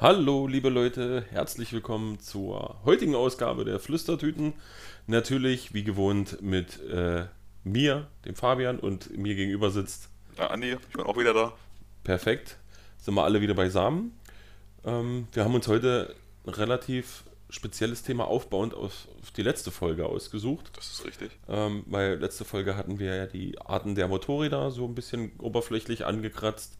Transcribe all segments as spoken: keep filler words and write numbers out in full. Hallo liebe Leute, herzlich willkommen zur heutigen Ausgabe der Flüstertüten. Natürlich, wie gewohnt, mit äh, mir, dem Fabian, und mir gegenüber sitzt... Ja, Andi, ich bin auch wieder da. Perfekt, sind wir alle wieder beisammen. Ähm, wir haben uns heute ein relativ spezielles Thema aufbauend auf, auf die letzte Folge ausgesucht. Das ist richtig. Ähm, weil letzte Folge hatten wir ja die Arten der Motorräder so ein bisschen oberflächlich angekratzt,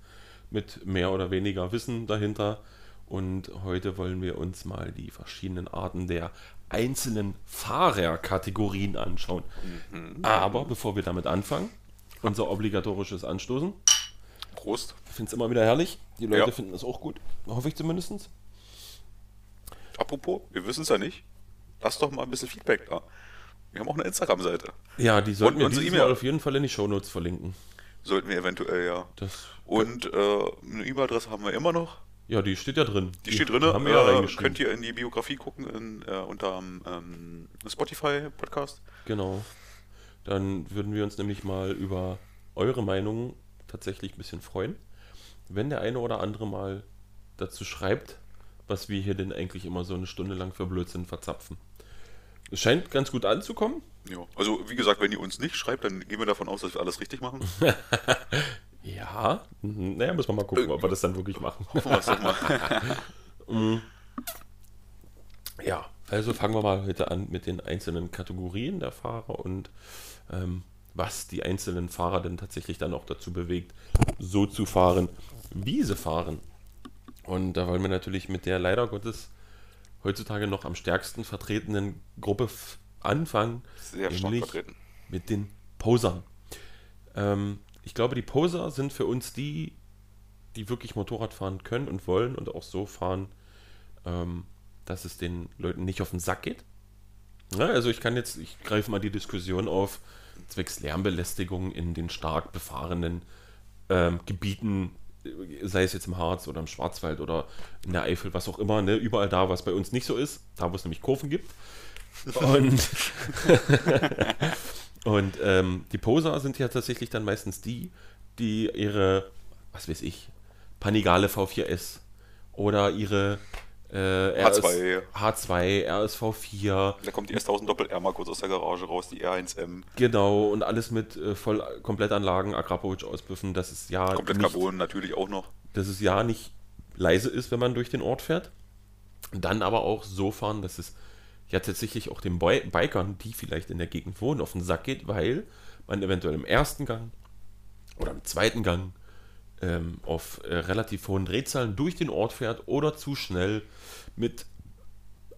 mit mehr oder weniger Wissen dahinter. Und heute wollen wir uns mal die verschiedenen Arten der einzelnen Fahrerkategorien anschauen. Mhm. Aber bevor wir damit anfangen, unser obligatorisches Anstoßen. Prost. Ich finde es immer wieder herrlich. Die Leute ja. finden das auch gut. Hoffe ich zumindest. Apropos, wir wissen es ja nicht. Lass doch mal ein bisschen Feedback da. Wir haben auch eine Instagram-Seite. Ja, die sollten wir dieses Mal auf jeden Fall in die Shownotes verlinken. Sollten wir eventuell, ja. Das Und äh, eine E-Mail-Adresse haben wir immer noch. Ja, die steht ja drin. Die, die steht drin. Haben wir ja äh, könnt ihr in die Biografie gucken, in, äh, unter ähm, Spotify-Podcast. Genau. Dann würden wir uns nämlich mal über eure Meinung tatsächlich ein bisschen freuen, wenn der eine oder andere mal dazu schreibt, was wir hier denn eigentlich immer so eine Stunde lang für Blödsinn verzapfen. Es scheint ganz gut anzukommen. Ja, also wie gesagt, wenn ihr uns nicht schreibt, dann gehen wir davon aus, dass wir alles richtig machen. Ja, naja, müssen wir mal gucken, ob wir das dann wirklich machen. Hoffen wir es doch mal. Ja, also fangen wir mal heute an mit den einzelnen Kategorien der Fahrer und ähm, was die einzelnen Fahrer denn tatsächlich dann auch dazu bewegt, so zu fahren, wie sie fahren. Und da wollen wir natürlich mit der leider Gottes heutzutage noch am stärksten vertretenen Gruppe anfangen, sehr stark vertreten, mit den Posern. Ähm, Ich glaube, die Poser sind für uns die, die wirklich Motorrad fahren können und wollen und auch so fahren, ähm, dass es den Leuten nicht auf den Sack geht. Ja, also ich kann jetzt, ich greife mal die Diskussion auf, zwecks Lärmbelästigung in den stark befahrenen ähm, Gebieten, sei es jetzt im Harz oder im Schwarzwald oder in der Eifel, was auch immer, ne? Überall da, was bei uns nicht so ist, da wo es nämlich Kurven gibt. Und... Und ähm, die Poser sind ja tatsächlich dann meistens die, die ihre, was weiß ich, Panigale V vier S oder ihre äh, H zwei, R S V vier. Da kommt die S tausend R mal kurz aus der Garage raus, die R eins M. Genau, und alles mit äh, voll Komplettanlagen, Akrapovic-Auspüffen, das ist ja. Komplett nicht, Carbon natürlich auch noch. Dass es ja nicht leise ist, wenn man durch den Ort fährt. Und dann aber auch so fahren, dass es ja tatsächlich auch den Bikern, die vielleicht in der Gegend wohnen, auf den Sack geht, weil man eventuell im ersten Gang oder im zweiten Gang ähm, auf äh, relativ hohen Drehzahlen durch den Ort fährt oder zu schnell mit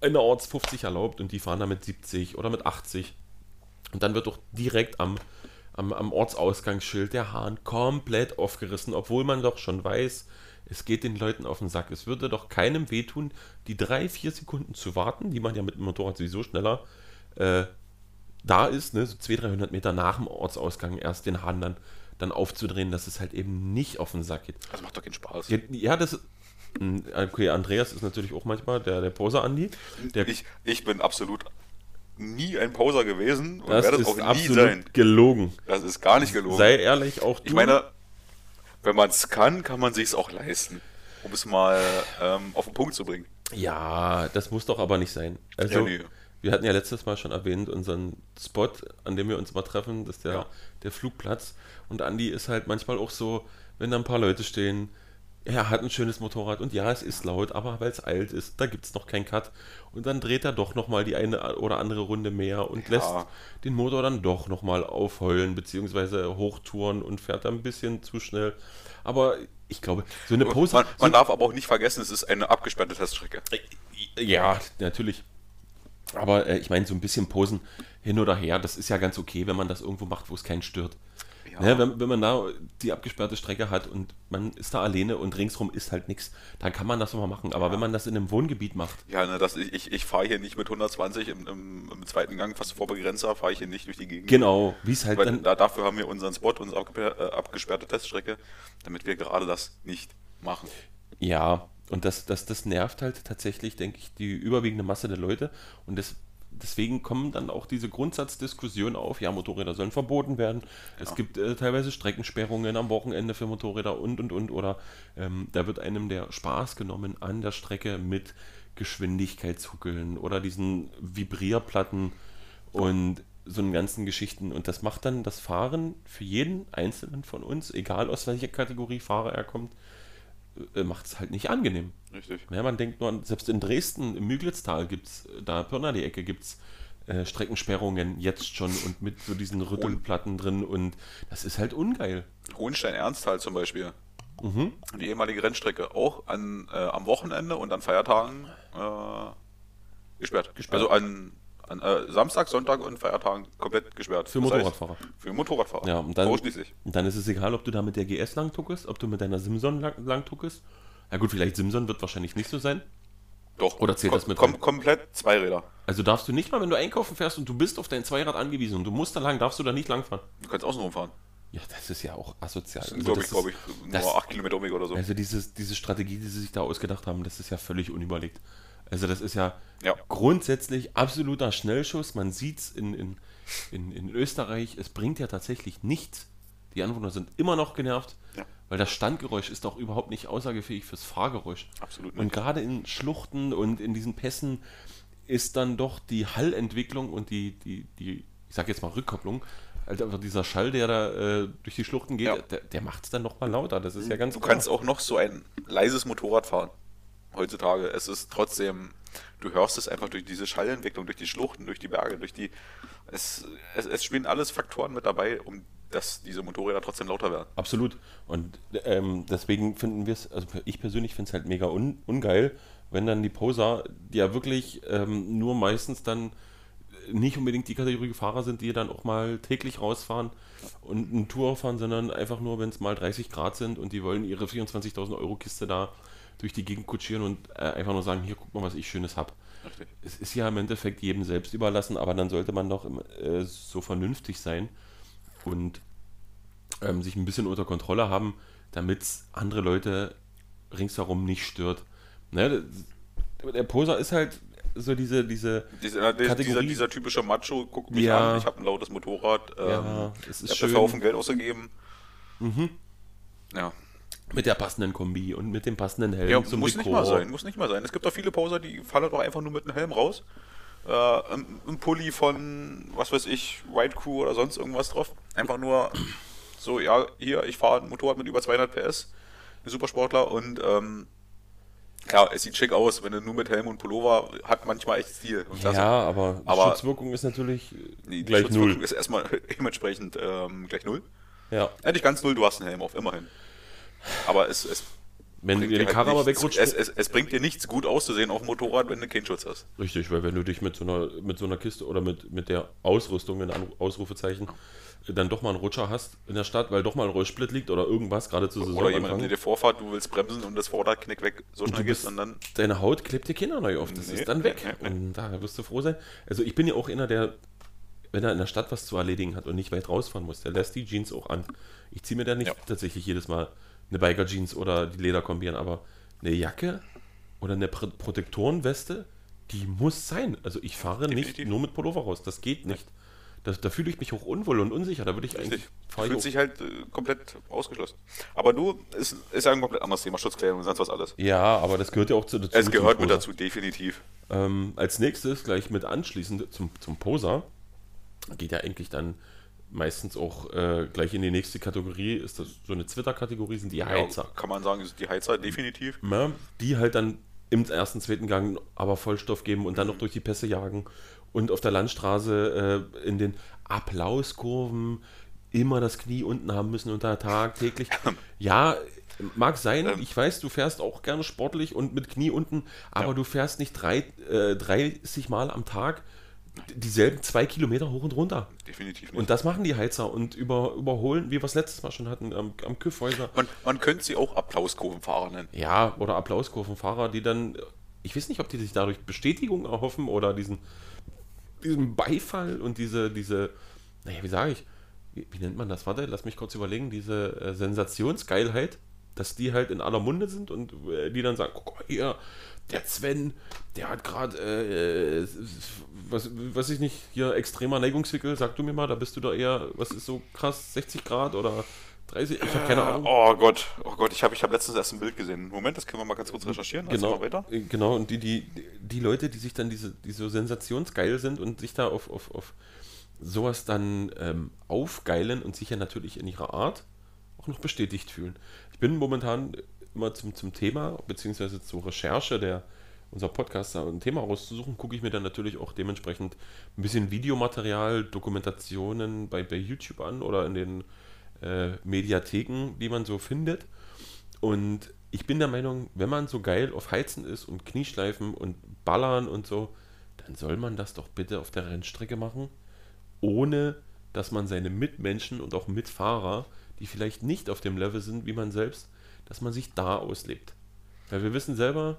einer Orts fünfzig erlaubt und die fahren dann mit siebzig oder mit achtzig und dann wird doch direkt am, am, am Ortsausgangsschild der Hahn komplett aufgerissen, obwohl man doch schon weiß, es geht den Leuten auf den Sack. Es würde doch keinem wehtun, die drei, vier Sekunden zu warten, die man ja mit dem Motorrad sowieso schneller äh, da ist, ne? So zweihundert, dreihundert Meter nach dem Ortsausgang erst den Hahn dann, dann aufzudrehen, dass es halt eben nicht auf den Sack geht. Das macht doch keinen Spaß. Ja, ja das okay, Andreas ist natürlich auch manchmal der, der Poser-Andi. Der, ich, ich bin absolut nie ein Poser gewesen und werde es auch nie sein. Gelogen. Das ist gar nicht gelogen. Sei ehrlich, auch du. Ich meine... Wenn man es kann, kann man sich's auch leisten, um es mal ähm, auf den Punkt zu bringen. Ja, das muss doch aber nicht sein. Also, ja, nee. Wir hatten ja letztes Mal schon erwähnt, unseren Spot, an dem wir uns mal treffen, das ist der, ja. der Flugplatz. Und Andi ist halt manchmal auch so, wenn da ein paar Leute stehen, er hat ein schönes Motorrad und ja, es ist laut, aber weil es alt ist, da gibt es noch keinen Cut. Und dann dreht er doch nochmal die eine oder andere Runde mehr und ja. lässt den Motor dann doch nochmal aufheulen, beziehungsweise hochtouren und fährt dann ein bisschen zu schnell. Aber ich glaube, so eine Poser... Man, man so darf aber auch nicht vergessen, es ist eine abgesperrte Teststrecke. Ja, natürlich. Aber äh, ich meine, so ein bisschen Posen hin oder her, das ist ja ganz okay, wenn man das irgendwo macht, wo es keinen stört. Ja. Ne, wenn, wenn man da die abgesperrte Strecke hat und man ist da alleine und ringsrum ist halt nichts, dann kann man das nochmal machen. Aber ja. wenn man das in einem Wohngebiet macht... Ja, ne, das, ich, ich fahre hier nicht mit hundertzwanzig im, im, im zweiten Gang, fast vor Begrenzer, fahre ich hier nicht durch die Gegend. Genau, wie es halt Weil, dann... Da, dafür haben wir unseren Spot, unsere abgesperr- äh, abgesperrte Teststrecke, damit wir gerade das nicht machen. Ja, und das, das, das nervt halt tatsächlich, denke ich, die überwiegende Masse der Leute. Und das deswegen kommen dann auch diese Grundsatzdiskussionen auf, ja, Motorräder sollen verboten werden, genau. Es gibt äh, teilweise Streckensperrungen am Wochenende für Motorräder und, und, und, oder ähm, da wird einem der Spaß genommen an der Strecke mit Geschwindigkeitshuckeln oder diesen Vibrierplatten und so einen ganzen Geschichten, und das macht dann das Fahren für jeden Einzelnen von uns, egal aus welcher Kategorie Fahrer er kommt, macht es halt nicht angenehm. Richtig. Ja, man denkt nur an, selbst in Dresden, im Müglitztal gibt es, da Pirna die Ecke, gibt es äh, Streckensperrungen jetzt schon und mit so diesen Rüttelplatten drin, und das ist halt ungeil. Hohenstein-Ernsthal zum Beispiel. Mhm. Die ehemalige Rennstrecke, auch an, äh, am Wochenende und an Feiertagen äh, gesperrt. gesperrt. Also an, an äh, Samstag, Sonntag und Feiertagen komplett gesperrt. Für das Motorradfahrer. Heißt, für Motorradfahrer. Ja, und dann, ausschließlich. Und dann ist es egal, ob du da mit der G S langtuckest, ob du mit deiner Simson lang, langtuckest. Ja gut, vielleicht Simson wird wahrscheinlich nicht so sein. Doch. Oder zählt kom- das mit kom- komplett Zweiräder. Also darfst du nicht mal, wenn du einkaufen fährst und du bist auf dein Zweirad angewiesen und du musst da lang, darfst du da nicht langfahren. Du kannst außen rumfahren. Ja, das ist ja auch asozial. Das sind, glaube ich, glaube ich, nur acht Kilometer Umweg oder so. Also dieses, diese Strategie, die sie sich da ausgedacht haben, das ist ja völlig unüberlegt. Also das ist ja, ja. grundsätzlich absoluter Schnellschuss. Man sieht es in, in, in, in Österreich, es bringt ja tatsächlich nichts. Die Anwohner sind immer noch genervt, ja. weil das Standgeräusch ist doch überhaupt nicht aussagefähig fürs Fahrgeräusch. Absolut nicht. Und gerade in Schluchten und in diesen Pässen ist dann doch die Hallentwicklung und die, die, die ich sag jetzt mal Rückkopplung, also einfach dieser Schall, der da äh, durch die Schluchten geht, ja. der, der macht es dann nochmal lauter. Das ist ja ganz Du klar. kannst auch noch so ein leises Motorrad fahren. Heutzutage. Es ist trotzdem, du hörst es einfach durch diese Schallentwicklung, durch die Schluchten, durch die Berge, durch die. Es, es, es spielen alles Faktoren mit dabei, um dass diese Motorräder trotzdem lauter werden. Absolut. Und ähm, deswegen finden wir es, also ich persönlich finde es halt mega un, ungeil, wenn dann die Poser, die ja wirklich ähm, nur meistens dann nicht unbedingt die Kategorie Fahrer sind, die dann auch mal täglich rausfahren und eine Tour fahren, sondern einfach nur, wenn es mal dreißig Grad sind und die wollen ihre vierundzwanzigtausend Euro Kiste da durch die Gegend kutschieren und äh, einfach nur sagen, hier, guck mal, was ich Schönes hab. Richtig. Es ist ja im Endeffekt jedem selbst überlassen, aber dann sollte man doch im, äh, so vernünftig sein und ähm, sich ein bisschen unter Kontrolle haben, damit es andere Leute ringsherum nicht stört. Ne? Der Poser ist halt so diese, diese Diese, dieser, dieser typische Macho, guck mich ja. an, ich habe ein lautes Motorrad, ähm, ja, es ist ich habe dafür Haufen Geld ausgegeben. Mhm. Ja. Mit der passenden Kombi und mit dem passenden Helm ja, zum muss Mikro. Nicht mal sein, muss nicht mal sein. Es gibt auch viele Poser, die fahren doch einfach nur mit einem Helm raus, äh, ein Pulli von, was weiß ich, White Crew oder sonst irgendwas drauf. Einfach nur so, ja, hier, ich fahre ein Motorrad mit über zweihundert PS, ein Supersportler und ähm, klar, es sieht schick aus, wenn du nur mit Helm und Pullover hat manchmal echt Stil. Und ja, aber die aber Schutzwirkung ist natürlich nee, die gleich Schutzwirkung null. Ist erstmal dementsprechend ähm, gleich null. Ja. ja. Nicht ganz null, du hast einen Helm auf, immerhin. Aber es, es, wenn bringt, dir die Karre halt nichts, es, es, es bringt dir nichts, gut auszusehen auf dem Motorrad, wenn du keinen Schutz hast. Richtig, weil wenn du dich mit so einer, mit so einer Kiste oder mit, mit der Ausrüstung, in Ausrufezeichen, dann doch mal einen Rutscher hast in der Stadt, weil doch mal ein Rollsplit liegt oder irgendwas, gerade zur Saison. Oder jemand, der dir vorfahrt, du willst bremsen und das Vorderknick weg, so schnell gehst und dann... Deine Haut klebt dir keiner neu auf, das nee, ist dann weg. Nee, nee. Und da wirst du froh sein. Also ich bin ja auch einer, der, wenn er in der Stadt was zu erledigen hat und nicht weit rausfahren muss, der lässt die Jeans auch an. Ich ziehe mir da nicht ja. tatsächlich jedes Mal eine Biker-Jeans oder die Leder kombinieren, aber eine Jacke oder eine Protektorenweste, die muss sein. Also ich fahre Definitiv. nicht nur mit Pullover raus, das geht nicht. Da, da fühle ich mich auch unwohl und unsicher, da würde ich Richtig. eigentlich... Fühlt hoch. sich halt äh, komplett ausgeschlossen. Aber du, ist, ist ja ein komplett anderes Thema, Schutzkleidung und sonst was alles. Ja, aber das gehört ja auch zu dazu. Es gehört mit dazu, definitiv. Ähm, als nächstes, gleich mit anschließend zum, zum Poser, geht ja eigentlich dann meistens auch äh, gleich in die nächste Kategorie, ist das so eine Twitter-Kategorie, sind die Heizer. Ja, kann man sagen, sind die Heizer, definitiv. Ja, die halt dann im ersten, zweiten Gang aber Vollstoff geben und dann mhm. noch durch die Pässe jagen. Und auf der Landstraße äh, in den Applauskurven immer das Knie unten haben müssen und da tagtäglich. Ja, mag sein, ähm, ich weiß, du fährst auch gerne sportlich und mit Knie unten, aber ja. du fährst nicht drei, äh, dreißig Mal am Tag dieselben zwei Kilometer hoch und runter. Definitiv nicht. Und das machen die Heizer und über, überholen, wie wir es letztes Mal schon hatten, am, am Küffhäuser. Man, man könnte sie auch Applauskurvenfahrer nennen. Ja, oder Applauskurvenfahrer, die dann, ich weiß nicht, ob die sich dadurch Bestätigung erhoffen oder diesen diesen Beifall und diese, diese, naja, wie sage ich, wie, wie nennt man das? Warte, lass mich kurz überlegen, diese äh, Sensationsgeilheit, dass die halt in aller Munde sind und die dann sagen, guck mal hier, der Sven, der hat gerade, äh, was weiß ich nicht, hier extremer Neigungswinkel, sag du mir mal, da bist du da eher, was ist so krass, sechzig Grad oder dreißig, ich habe keine Ahnung. Oh Gott, oh Gott, ich habe ich hab letztens erst ein Bild gesehen. Moment, das können wir mal ganz kurz recherchieren. Genau, also mal weiter. Genau, und die, die, die Leute, die sich dann diese, die so sensationsgeil sind und sich da auf, auf, auf sowas dann ähm, aufgeilen und sich ja natürlich in ihrer Art auch noch bestätigt fühlen. Ich bin momentan immer zum, zum Thema, beziehungsweise zur Recherche der unser Podcaster ein Thema rauszusuchen, gucke ich mir dann natürlich auch dementsprechend ein bisschen Videomaterial, Dokumentationen bei, bei YouTube an oder in den äh, Mediatheken, die man so findet. Und ich bin der Meinung, wenn man so geil auf Heizen ist und Knieschleifen und Ballern und so, dann soll man das doch bitte auf der Rennstrecke machen, ohne dass man seine Mitmenschen und auch Mitfahrer, die vielleicht nicht auf dem Level sind, wie man selbst, dass man sich da auslebt. Weil wir wissen selber,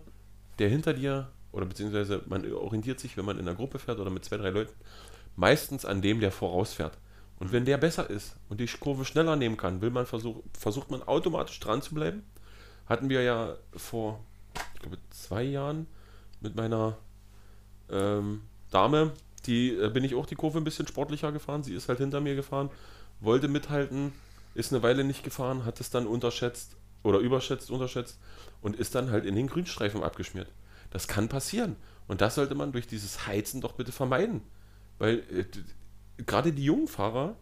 der hinter dir, oder beziehungsweise man orientiert sich, wenn man in einer Gruppe fährt oder mit zwei, drei Leuten, meistens an dem, der vorausfährt. Und wenn der besser ist und die Kurve schneller nehmen kann, will man versuch, versucht man automatisch dran zu bleiben. Hatten wir ja vor, ich glaube, zwei Jahren mit meiner ähm, Dame, die äh, bin ich auch die Kurve ein bisschen sportlicher gefahren. Sie ist halt hinter mir gefahren, wollte mithalten, ist eine Weile nicht gefahren, hat es dann unterschätzt oder überschätzt, unterschätzt und ist dann halt in den Grünstreifen abgeschmiert. Das kann passieren. Und das sollte man durch dieses Heizen doch bitte vermeiden. Weil äh, gerade die jungen Fahrer,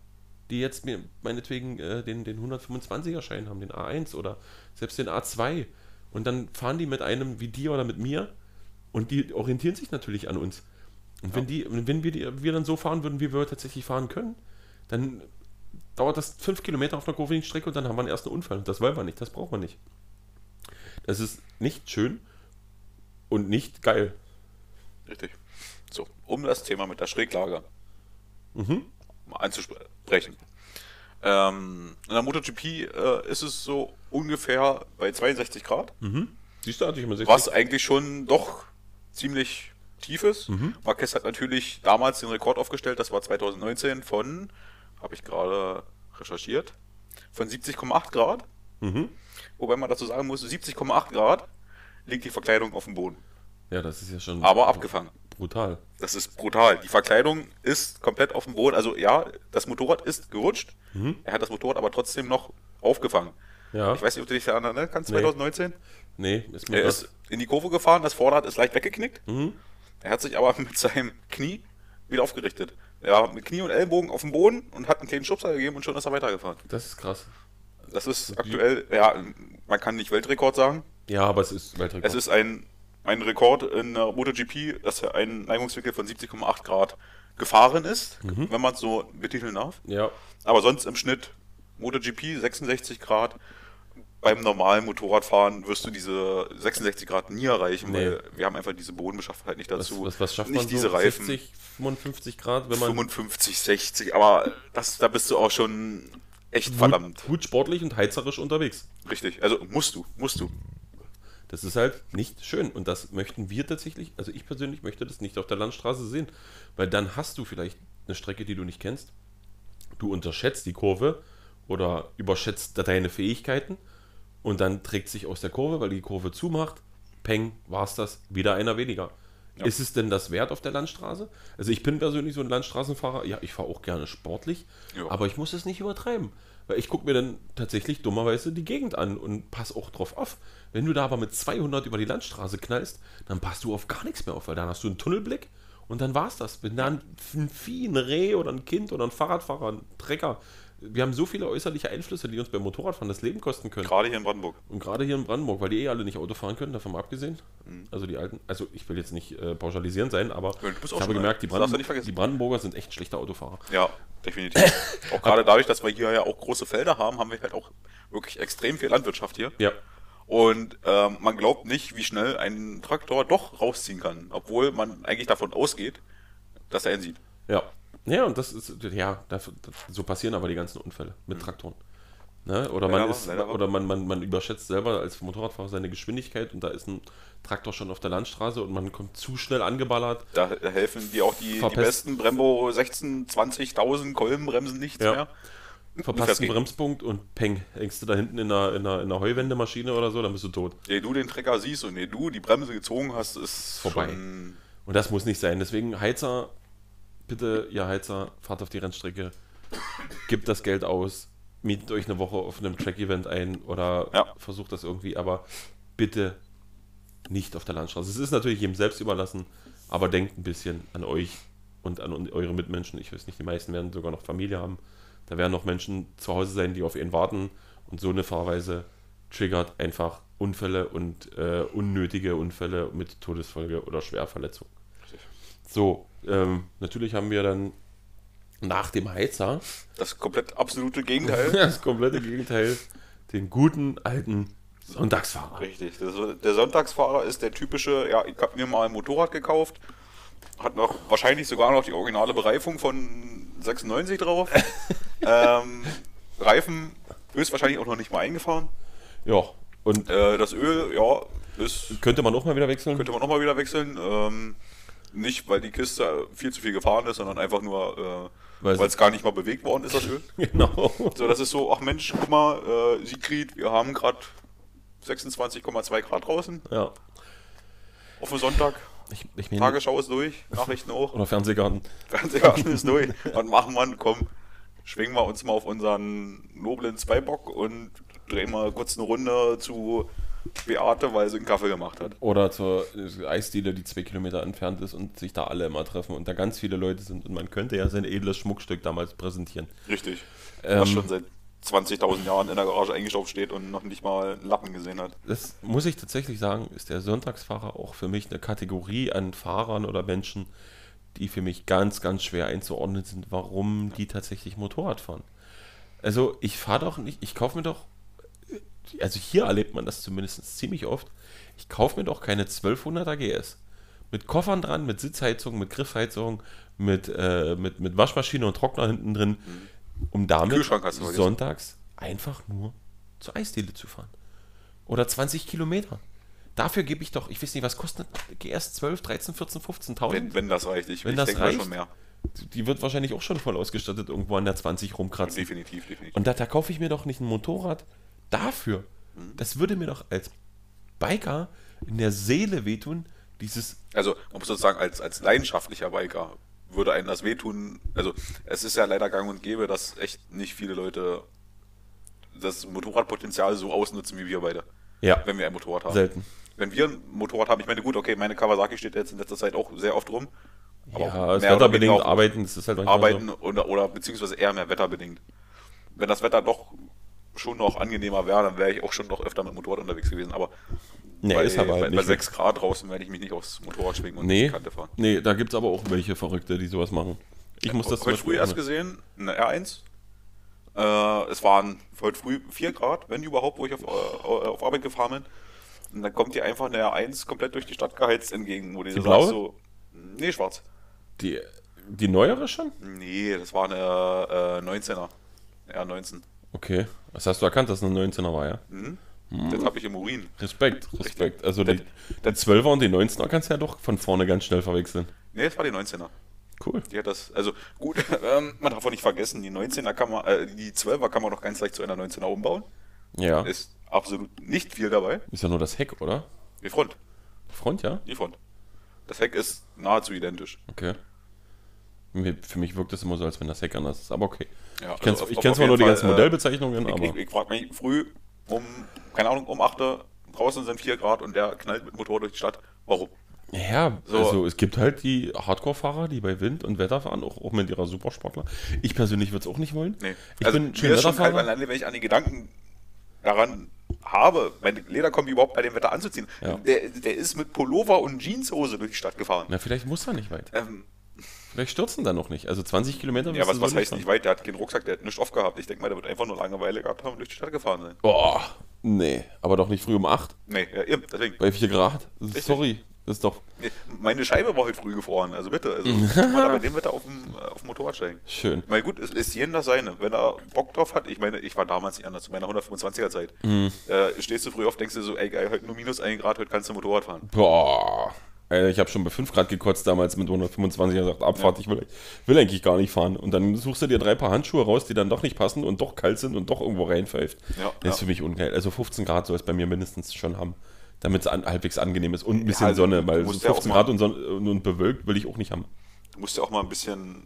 die jetzt mir meinetwegen äh, den, den hundertfünfundzwanziger-Schein haben, den A eins oder selbst den A zwei, und dann fahren die mit einem wie dir oder mit mir und die orientieren sich natürlich an uns. Und ja, wenn die, wenn wir, die, wir dann so fahren würden, wie wir tatsächlich fahren können, dann dauert das fünf Kilometer auf einer kurvigen Strecke und dann haben wir einen ersten Unfall. Und das wollen wir nicht, das brauchen wir nicht. Das ist nicht schön und nicht geil. Richtig. So, um das Thema mit der Schräglage mhm. mal anzusprechen. Ähm, in der MotoGP äh, ist es so ungefähr bei zweiundsechzig Grad. Mhm. Siehst du, hatte ich immer sechzig. Was eigentlich schon doch ziemlich tief ist. Mhm. Marquez hat natürlich damals den Rekord aufgestellt, das war zweitausendneunzehn von... habe ich gerade recherchiert, von siebzig Komma acht Grad, mhm. wobei man dazu sagen muss, siebzig Komma acht Grad liegt die Verkleidung auf dem Boden. Ja, das ist ja schon... Aber abgefangen. Brutal. Das ist brutal. Die Verkleidung ist komplett auf dem Boden. Also ja, das Motorrad ist gerutscht, mhm. er hat das Motorrad aber trotzdem noch aufgefangen. Ja. Ich weiß nicht, ob du dich daran erinnern kannst, zweitausendneunzehn? Nee, nee ist mir Er ist in die Kurve gefahren, das Vorderrad ist leicht weggeknickt, mhm. er hat sich aber mit seinem Knie wieder aufgerichtet. Ja, mit Knie und Ellbogen auf dem Boden und hat einen kleinen Schubser gegeben und schon ist er weitergefahren. Das ist krass. Das ist die aktuell, ja, man kann nicht Weltrekord sagen. Ja, aber es ist Weltrekord. Es ist ein, ein Rekord in der MotoGP, dass er einen Neigungswinkel von siebzig Komma acht Grad gefahren ist, mhm. wenn man es so betiteln darf. Ja. Aber sonst im Schnitt MotoGP sechsundsechzig Grad. Beim normalen Motorradfahren wirst du diese sechsundsechzig Grad nie erreichen, nee. weil wir haben einfach diese Bodenbeschaffenheit nicht dazu. Was, was, was schafft nicht man diese so? Reifen. sechzig, fünfundfünfzig Grad? Wenn man fünfundfünfzig, sechzig, aber das, da bist du auch schon echt gut, verdammt. Gut sportlich und heizerisch unterwegs. Richtig, also musst du, musst du. Das ist halt nicht schön und das möchten wir tatsächlich, also ich persönlich möchte das nicht auf der Landstraße sehen, weil dann hast du vielleicht eine Strecke, die du nicht kennst, du unterschätzt die Kurve oder überschätzt deine Fähigkeiten. Und dann trägt sich aus der Kurve, weil die Kurve zumacht, peng, war's das, wieder einer weniger. Ja. Ist es denn das wert auf der Landstraße? Also ich bin persönlich so ein Landstraßenfahrer, ja, ich fahre auch gerne sportlich, ja. aber ich muss es nicht übertreiben. Weil ich gucke mir dann tatsächlich dummerweise die Gegend an und pass auch drauf auf. Wenn du da aber mit zweihundert über die Landstraße knallst, dann passt du auf gar nichts mehr auf, weil dann hast du einen Tunnelblick und dann war's das. Wenn da ein Vieh, ein Reh oder ein Kind oder ein Fahrradfahrer, ein Trecker, wir haben so viele äußerliche Einflüsse, die uns beim Motorradfahren das Leben kosten können. Gerade hier in Brandenburg. Und gerade hier in Brandenburg, weil die eh alle nicht Auto fahren können, davon mal abgesehen. Mhm. Also die alten, also ich will jetzt nicht äh, pauschalisierend sein, aber ja, ich habe gemerkt, die, Branden- die Brandenburger sind echt schlechte Autofahrer. Ja, definitiv. Auch gerade dadurch, dass wir hier ja auch große Felder haben, haben wir halt auch wirklich extrem viel Landwirtschaft hier. Ja. Und ähm, man glaubt nicht, wie schnell ein Traktor doch rausziehen kann, obwohl man eigentlich davon ausgeht, dass er ihn sieht. Ja. Ja, und das ist, ja, das, so passieren aber die ganzen Unfälle mit Traktoren. Ne? Oder, man, ist, oder man, man, man überschätzt selber als Motorradfahrer seine Geschwindigkeit und da ist ein Traktor schon auf der Landstraße und man kommt zu schnell angeballert. Da helfen dir auch die, die besten Brembo sechzehn, zwanzigtausend Kolbenbremsen nichts ja. mehr. verpassten Bremspunkt und peng, hängst du da hinten in einer, in einer, in einer Heuwendemaschine oder so, dann bist du tot. Ehe du den Trecker siehst und ehe du die Bremse gezogen hast, ist vorbei. Schon... Und das muss nicht sein. Deswegen Heizer, bitte, ihr Heizer, fahrt auf die Rennstrecke, gebt das Geld aus, mietet euch eine Woche auf einem Track-Event ein oder ja. versucht das irgendwie, aber bitte nicht auf der Landstraße. Es ist natürlich jedem selbst überlassen, aber denkt ein bisschen an euch und an eure Mitmenschen. Ich weiß nicht, die meisten werden sogar noch Familie haben. Da werden noch Menschen zu Hause sein, die auf ihn warten, und so eine Fahrweise triggert einfach Unfälle und äh, unnötige Unfälle mit Todesfolge oder Schwerverletzung. So, ähm, natürlich haben wir dann nach dem Heizer das komplett absolute Gegenteil. Das komplette Gegenteil, den guten alten Sonntagsfahrer. Richtig, das, der Sonntagsfahrer ist der typische, ja, ich habe mir mal ein Motorrad gekauft, hat noch wahrscheinlich sogar noch die originale Bereifung von sechsundneunzig drauf. ähm, Reifen höchstwahrscheinlich auch noch nicht mal eingefahren. Ja, und äh, das Öl, ja, ist... Könnte man auch mal wieder wechseln? Könnte man auch mal wieder wechseln. Ähm, nicht, weil die Kiste viel zu viel gefahren ist, sondern einfach nur, äh, weil es gar nicht mal bewegt worden ist, das Öl. Genau. So, das ist so, ach Mensch, guck mal, äh, Siegfried, wir haben gerade sechsundzwanzig Komma zwei Grad draußen. Ja. Auf den Sonntag. Ich, ich meine, Tagesschau ist durch, Nachrichten auch. Oder Fernsehgarten. Fernsehgarten ist durch. Und machen wir, komm, schwingen wir uns mal auf unseren noblen Zweibock und drehen mal kurz eine Runde zu Beate, weil sie einen Kaffee gemacht hat. Oder zur Eisdiele, die zwei Kilometer entfernt ist und sich da alle immer treffen und da ganz viele Leute sind. Und man könnte ja sein edles Schmuckstück damals präsentieren. Richtig. Ähm, Was schon seit zwanzigtausend Jahren in der Garage eingestaubt steht und noch nicht mal einen Lappen gesehen hat. Das muss ich tatsächlich sagen, ist der Sonntagsfahrer auch für mich eine Kategorie an Fahrern oder Menschen, die für mich ganz, ganz schwer einzuordnen sind, warum die tatsächlich Motorrad fahren. Also ich fahre doch nicht, ich kaufe mir doch, also hier erlebt man das zumindest ziemlich oft, ich kaufe mir doch keine zwölfhunderter G S. Mit Koffern dran, mit Sitzheizung, mit Griffheizung, mit, äh, mit, mit Waschmaschine und Trockner hinten drin, mhm. um damit sonntags einfach nur zur Eisdiele zu fahren. Oder zwanzig Kilometer. Dafür gebe ich doch, ich weiß nicht, was kostet G S zwölf, dreizehn, vierzehn, fünfzehntausend? Wenn, wenn das reicht, ich, ich denke mal schon mehr. Die wird wahrscheinlich auch schon voll ausgestattet, irgendwo an der zwanzig rumkratzen. Definitiv, definitiv. Und da, da kaufe ich mir doch nicht ein Motorrad dafür. Mhm. Das würde mir doch als Biker in der Seele wehtun, dieses... Also, man muss sozusagen als, als leidenschaftlicher Biker... würde einem das wehtun. Also es ist ja leider gang und gäbe, dass echt nicht viele Leute das Motorradpotenzial so ausnutzen wie wir beide. Ja. Wenn wir ein Motorrad haben. Selten. Wenn wir ein Motorrad haben, ich meine, gut, okay, meine Kawasaki steht jetzt in letzter Zeit auch sehr oft rum. Aber ja, es ist wetterbedingt, arbeiten, das ist halt manchmal arbeiten so. oder, oder beziehungsweise eher mehr wetterbedingt. Wenn das Wetter doch schon noch angenehmer wäre, dann wäre ich auch schon noch öfter mit dem Motorrad unterwegs gewesen, aber nee, bei, ist aber halt bei, bei sechs Grad draußen werde ich mich nicht aufs Motorrad schwingen und nee, in die Kante fahren. Nee, da gibt es aber auch welche Verrückte, die sowas machen. Ich ja, muss das heute früh erst gesehen, eine R eins. Äh, es waren heute früh vier Grad, wenn überhaupt, wo ich auf, äh, auf Arbeit gefahren bin. Und dann kommt dir einfach eine R eins komplett durch die Stadt geheizt entgegen. Wo die blaue? So, nee, schwarz. Die, die neuere schon? Nee, das war eine äh, neunzehner. R neunzehn. Okay, das hast du erkannt, dass es eine neunzehner war, ja? Mhm. Das habe ich im Urin. Respekt, Respekt. Also die, die zwölfer und die neunzehner kannst du ja doch von vorne ganz schnell verwechseln. Ne, das war die neunzehner. Cool. Die hat das, also gut, ähm, man darf auch nicht vergessen, die neunzehner kann man, äh, die zwölfer kann man doch ganz leicht zu einer neunzehner umbauen. Ja. Ist absolut nicht viel dabei. Ist ja nur das Heck, oder? Die Front. Front, ja? Die Front. Das Heck ist nahezu identisch. Okay. Für mich wirkt das immer so, als wenn das Heck anders ist, aber okay. Ja, ich kenne also zwar nur die ganzen Modellbezeichnungen, äh, ich, aber... Ich, ich frage mich früh... Um, keine Ahnung, um acht Uhr, draußen sind vier Grad und der knallt mit dem Motor durch die Stadt. Warum? Ja, so. Also es gibt halt die Hardcore-Fahrer, die bei Wind und Wetter fahren, auch, auch mit ihrer Supersportler. Ich persönlich würde es auch nicht wollen. Nee. Ich also bin mir ist schon kalt, wenn ich an die Gedanken daran habe, mein Lederkombi überhaupt bei dem Wetter anzuziehen. Ja. Der, der ist mit Pullover und Jeanshose durch die Stadt gefahren. Na, vielleicht muss er nicht weit. Ähm. Vielleicht stürzen da noch nicht. Also zwanzig Kilometer. Ja, was, was heißt nicht weit? Der hat keinen Rucksack, der hat nichts aufgehabt. Ich denke mal, der wird einfach nur Langeweile gehabt haben und durch die Stadt gefahren sein. Boah, nee. Aber doch nicht früh um acht? Nee, ja, eben, deswegen. Bei vier Grad? Richtig. Sorry, das ist doch... Nee, meine Scheibe war heute früh gefroren, also bitte. Also, man bei dem Wetter auf dem, auf dem Motorrad steigen. Schön. Weil gut, es ist jedem das seine. Wenn er Bock drauf hat, ich meine, ich war damals nicht anders, zu meiner hundertfünfundzwanziger Zeit. Mhm. Äh, stehst du früh auf, denkst du so, ey, geil, heute nur minus ein Grad, heute kannst du Motorrad fahren. Boah. ich habe schon bei fünf Grad gekotzt damals mit hundertfünfundzwanzig und gesagt, Abfahrt, ja. ich will, will eigentlich gar nicht fahren. Und dann suchst du dir drei Paar Handschuhe raus, die dann doch nicht passen und doch kalt sind und doch irgendwo reinpfeift. Ja, das ja. ist für mich ungeil. Also fünfzehn Grad soll es bei mir mindestens schon haben, damit es an, halbwegs angenehm ist und ein bisschen ja, also, Sonne, weil fünfzehn Grad und, Sonne, und bewölkt will ich auch nicht haben. Du musst ja auch mal ein bisschen...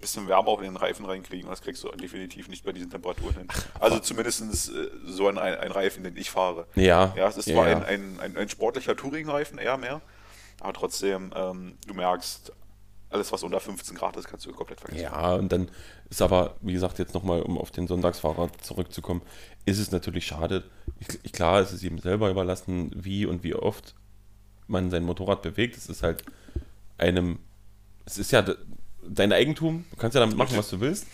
bisschen Wärme auf den Reifen reinkriegen, das kriegst du definitiv nicht bei diesen Temperaturen hin. Also zumindest äh, so ein, ein Reifen, den ich fahre. Ja. Ja, es ist ja, zwar ja. Ein, ein, ein sportlicher Touring-Reifen, eher mehr, aber trotzdem, ähm, du merkst, alles was unter fünfzehn Grad ist, kannst du komplett vergessen. Ja, und dann ist aber, wie gesagt, jetzt nochmal, um auf den Sonntagsfahrer zurückzukommen, ist es natürlich schade. Ich, klar, es ist jedem selber überlassen, wie und wie oft man sein Motorrad bewegt. Es ist halt einem, es ist ja... dein Eigentum, du kannst ja damit machen, was du willst,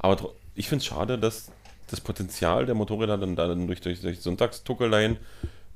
aber ich finde es schade, dass das Potenzial der Motorräder dann, dann durch, durch, durch Sonntagstuckeleien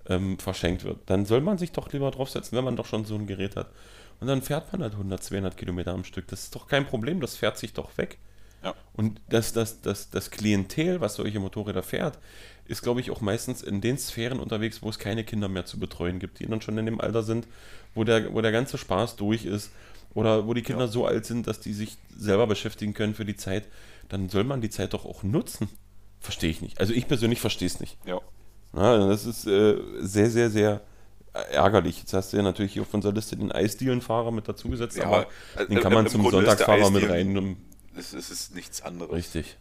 ähm, verschenkt wird. Dann soll man sich doch lieber draufsetzen, wenn man doch schon so ein Gerät hat. Und dann fährt man halt hundert, zweihundert Kilometer am Stück. Das ist doch kein Problem, das fährt sich doch weg. Ja. Und das, das, das, das Klientel, was solche Motorräder fährt, ist, glaube ich, auch meistens in den Sphären unterwegs, wo es keine Kinder mehr zu betreuen gibt, die dann schon in dem Alter sind, wo der, wo der ganze Spaß durch ist. Oder wo die Kinder ja. so alt sind, dass die sich selber beschäftigen können für die Zeit, dann soll man die Zeit doch auch nutzen. Verstehe ich nicht. Also ich persönlich verstehe es nicht. Ja. Na, das ist äh, sehr, sehr, sehr ärgerlich. Jetzt hast du ja natürlich hier auf unserer Liste den Eisdielenfahrer mit dazugesetzt, ja, aber äh, den kann äh, man zum Grunde Sonntagsfahrer mit rein. Es ist, ist nichts anderes. Richtig.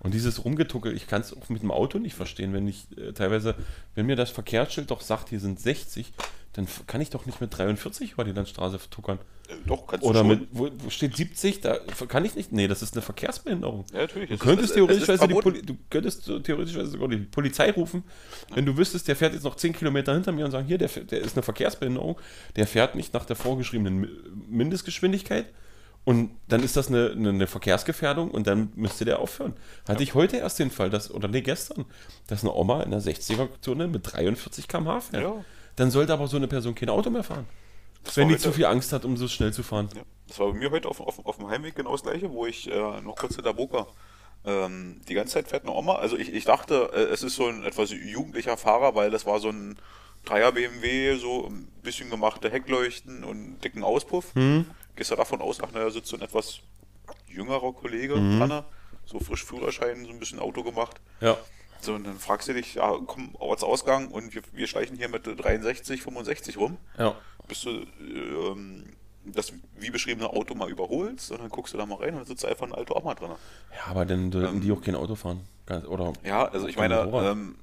Und dieses Rumgetuckel, ich kann es auch mit dem Auto nicht verstehen, wenn ich äh, teilweise, wenn mir das Verkehrsschild doch sagt, hier sind sechzig, dann kann ich doch nicht mit dreiundvierzig über die Landstraße tuckern. Äh, doch, kannst Oder du schon. Oder wo, wo steht siebzig, da kann ich nicht, nee, das ist eine Verkehrsbehinderung. Ja, natürlich. Du könntest theoretisch sogar die Polizei rufen, wenn du wüsstest, der fährt jetzt noch zehn Kilometer hinter mir und sagen, hier, der, der ist eine Verkehrsbehinderung, der fährt nicht nach der vorgeschriebenen Mindestgeschwindigkeit. Und dann ist das eine, eine, eine Verkehrsgefährdung und dann müsste der aufhören. Hatte ja. ich heute erst den Fall, dass, oder nee, gestern, dass eine Oma in der sechziger-Zone mit dreiundvierzig Kilometer pro Stunde fährt. Ja. Dann sollte aber so eine Person kein Auto mehr fahren, das wenn die zu viel Angst hat, um so schnell zu fahren. Ja. Das war bei mir heute auf, auf, auf dem Heimweg genau das Gleiche, wo ich äh, noch kurz hinter Burg war. Ähm, die ganze Zeit fährt eine Oma. Also ich, ich dachte, äh, es ist so ein etwas jugendlicher Fahrer, weil das war so ein Dreier B M W, so ein bisschen gemachte Heckleuchten und dicken Auspuff. Hm. Gehst du davon aus, ach naja, sitzt so ein etwas jüngerer Kollege mhm. dran, so frisch Führerschein, so ein bisschen Auto gemacht. Ja. So, und dann fragst du dich, ja, komm, Ortsausgang und wir, wir schleichen hier mit dreiundsechzig, fünfundsechzig rum. Ja. Bis du ähm, das wie beschriebene Auto mal überholst und dann guckst du da mal rein und dann sitzt einfach ein alter Oma dran. Ja, aber dann sollten ähm, die auch kein Auto fahren. Oder ja, also ich meine, ähm,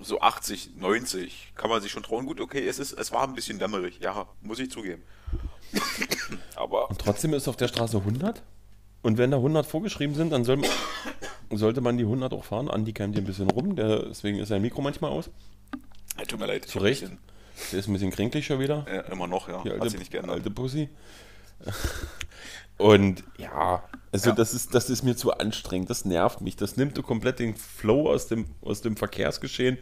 so achtzig, neunzig kann man sich schon trauen. Gut, okay, es, ist, es war ein bisschen dämmerig, ja, muss ich zugeben. Aber und trotzdem ist auf der Straße hundert und wenn da hundert vorgeschrieben sind, dann soll man, sollte man die hundert auch fahren. Andi keimt hier ein bisschen rum, der, deswegen ist sein Mikro manchmal aus. Ja, tut mir leid. Zu Recht. Bisschen, der ist ein bisschen kränklich schon wieder. Ja, immer noch, ja. Die alte, hat sich nicht geändert. Alte Pussy. Und ja, also ja. Das, ist, das ist mir zu anstrengend, das nervt mich, das nimmt so komplett den Flow aus dem, aus dem Verkehrsgeschehen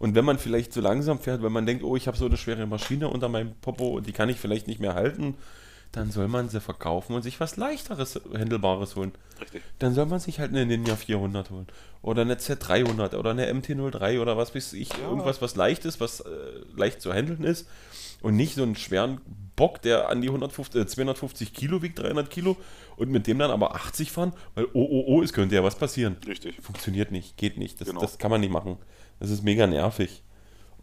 und wenn man vielleicht zu langsam fährt, wenn man denkt, oh, ich habe so eine schwere Maschine unter meinem Popo und die kann ich vielleicht nicht mehr halten, dann soll man sie verkaufen und sich was leichteres, händelbares holen. Richtig. Dann soll man sich halt eine Ninja vierhundert holen oder eine Z dreihundert oder eine M T null drei oder was weiß ich, ja. irgendwas, was leicht ist, was äh, leicht zu handeln ist. Und nicht so einen schweren Bock, der an die hundertfünfzig, zweihundertfünfzig Kilo wiegt, dreihundert Kilo und mit dem dann aber achtzig fahren, weil oh, oh, oh, es könnte ja was passieren. Richtig. Funktioniert nicht, geht nicht. Das, genau. das kann man nicht machen. Das ist mega nervig.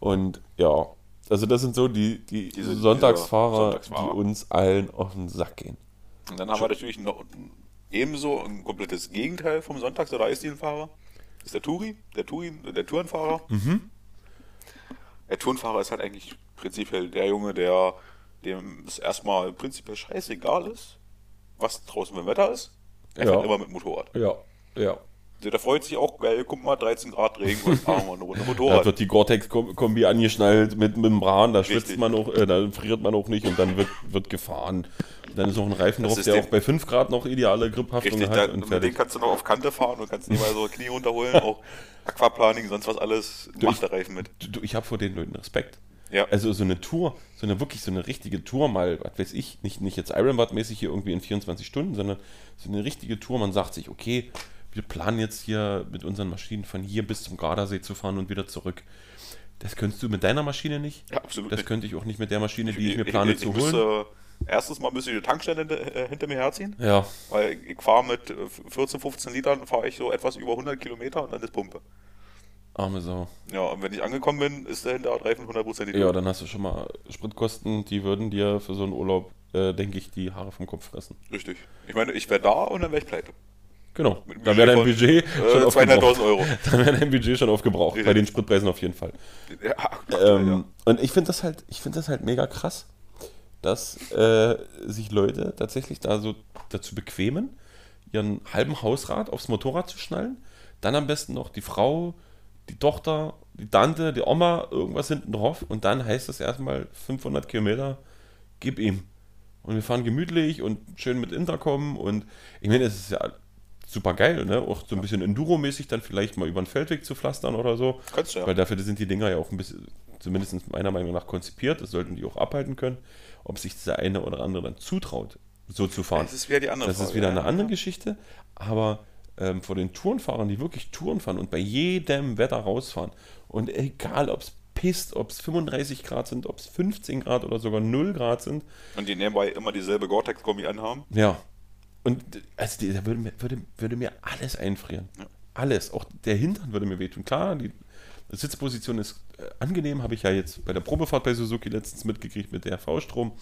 Und ja, also das sind so die, die Diese, Sonntagsfahrer, Sonntagsfahrer, die uns allen auf den Sack gehen. Und dann haben Schon. wir natürlich noch ebenso ein komplettes Gegenteil vom Sonntags- oder Eisdienfahrer. Das ist der Touri, der Touri, der Tourenfahrer. Mhm. Der Tourenfahrer ist halt eigentlich prinzipiell der Junge, der dem es erstmal prinzipiell scheißegal ist, was draußen beim Wetter ist. Er ja. fährt immer mit Motorrad. Ja, ja. Der freut sich auch, geil, guck mal, dreizehn Grad Regen, und fahren wir eine Runde Motorrad. Da wird die Gore-Tex-Kombi angeschnallt mit, mit dem Bran, da schwitzt Richtig. man auch, äh, da friert man auch nicht und dann wird, wird gefahren. Dann ist noch ein Reifen das drauf, der auch bei fünf Grad noch ideale Griphaftung Richtig, hat. Richtig, mit dem kannst du noch auf Kante fahren und kannst nicht mal so Knie runterholen, auch Aquaplaning, sonst was alles, du, macht der Reifen mit. Du, du, ich habe vor den Leuten Respekt. Ja. Also so eine Tour, so eine wirklich so eine richtige Tour, mal, was weiß ich, nicht, nicht jetzt Ironbad-mäßig hier irgendwie in vierundzwanzig Stunden, sondern so eine richtige Tour, man sagt sich, okay, wir planen jetzt hier mit unseren Maschinen von hier bis zum Gardasee zu fahren und wieder zurück. Das könntest du mit deiner Maschine nicht. Ja, absolut. Das nicht. Könnte ich auch nicht mit der Maschine, die ich, ich mir plane ich, ich, zu ich holen. Müsste, erstens mal müsste ich die Tankstelle hinter, hinter mir herziehen. Ja. Weil ich fahre mit vierzehn, fünfzehn Litern, fahre ich so etwas über hundert Kilometer und dann ist Pumpe. Arme Sau. Ja, und wenn ich angekommen bin, ist der Hinterradreifen hundert Prozent. Ja, dann hast du schon mal Spritkosten, die würden dir für so einen Urlaub, äh, denke ich, die Haare vom Kopf fressen. Richtig. Ich meine, ich wäre da und dann wäre ich pleite. Genau, dann wäre dein Budget schon aufgebraucht. Euro. Dann wäre dein Budget schon aufgebraucht, ja. Bei den Spritpreisen auf jeden Fall. Ja, Gott, ähm, ja. Und ich finde das halt, ich finde das halt mega krass, dass äh, sich Leute tatsächlich da so dazu bequemen, ihren halben Hausrat aufs Motorrad zu schnallen, dann am besten noch die Frau, die Tochter, die Tante, die Oma, irgendwas hinten drauf und dann heißt das erstmal fünfhundert Kilometer, gib ihm. Und wir fahren gemütlich und schön mit Intercom und ich meine, es ist ja super geil, ne? Auch so ein bisschen Enduro-mäßig dann vielleicht mal über den Feldweg zu pflastern oder so. Kannst du ja. Weil dafür sind die Dinger ja auch ein bisschen, zumindest meiner Meinung nach, konzipiert. Das sollten die auch abhalten können. Ob sich der eine oder andere dann zutraut, so zu fahren. Das ist wieder die andere Das Frage, ist wieder ja. eine andere Geschichte. Aber ähm, vor den Tourenfahrern, die wirklich Touren fahren und bei jedem Wetter rausfahren und egal, ob es pisst, ob es fünfunddreißig Grad sind, ob es fünfzehn Grad oder sogar null Grad sind. Und die nebenbei immer dieselbe Gore-Tex-Kombi anhaben. Ja. Und also da würde, würde, würde mir alles einfrieren. Ja. Alles. Auch der Hintern würde mir wehtun. Klar, die Sitzposition ist äh, angenehm. Habe ich ja jetzt bei der Probefahrt bei Suzuki letztens mitgekriegt mit der D R V-Strom.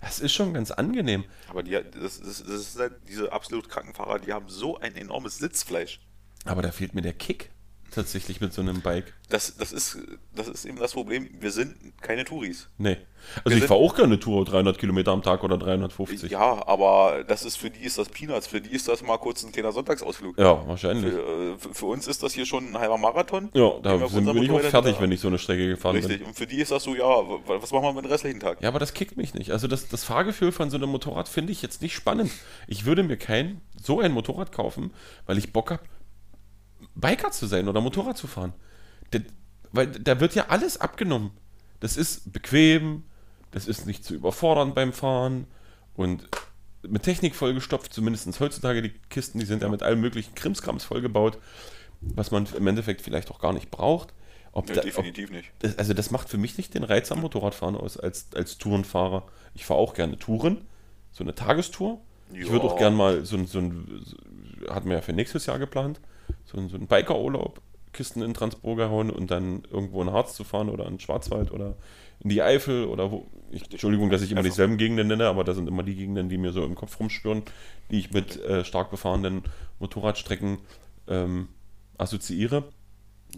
Das ist schon ganz angenehm. Aber die, das ist, das ist halt diese absolut kranken Fahrer, die haben so ein enormes Sitzfleisch. Aber da fehlt mir der Kick tatsächlich mit so einem Bike. Das, das, ist, das ist eben das Problem. Wir sind keine Touris. Nee. Also wir ich fahre auch gerne eine Tour, dreihundert Kilometer am Tag oder dreihundertfünfzig. Ja, aber das ist für die ist das Peanuts. Für die ist das mal kurz ein kleiner Sonntagsausflug. Ja, wahrscheinlich. Für, für uns ist das hier schon ein halber Marathon. Ja, da sind, bin ich auch fertig, da, wenn ich so eine Strecke gefahren richtig. bin. Richtig. Und für die ist das so, ja, was machen wir mit dem restlichen Tag? Ja, aber das kickt mich nicht. Also das, das Fahrgefühl von so einem Motorrad finde ich jetzt nicht spannend. Ich würde mir kein, so ein Motorrad kaufen, weil ich Bock habe, Biker zu sein oder Motorrad zu fahren. Der, weil da wird ja alles abgenommen. Das ist bequem, das ist nicht zu überfordern beim Fahren und mit Technik vollgestopft, zumindest heutzutage die Kisten, die sind ja mit allem möglichen Krimskrams vollgebaut, was man im Endeffekt vielleicht auch gar nicht braucht. Ob ja, da, definitiv ob, nicht. Das, also das macht für mich nicht den Reiz am Motorradfahren aus, als, als Tourenfahrer. Ich fahre auch gerne Touren, so eine Tagestour. Jo. Ich würde auch gerne mal so ein, so ein, so, hatten wir ja für nächstes Jahr geplant, so ein, so ein Biker-Urlaub, Kisten in Transburger hauen und dann irgendwo in Harz zu fahren oder in Schwarzwald oder in die Eifel oder wo. Ich, Entschuldigung, dass ich immer dieselben Gegenden nenne, aber das sind immer die Gegenden, die mir so im Kopf rumschwirren, die ich mit äh, stark befahrenen Motorradstrecken ähm, assoziiere.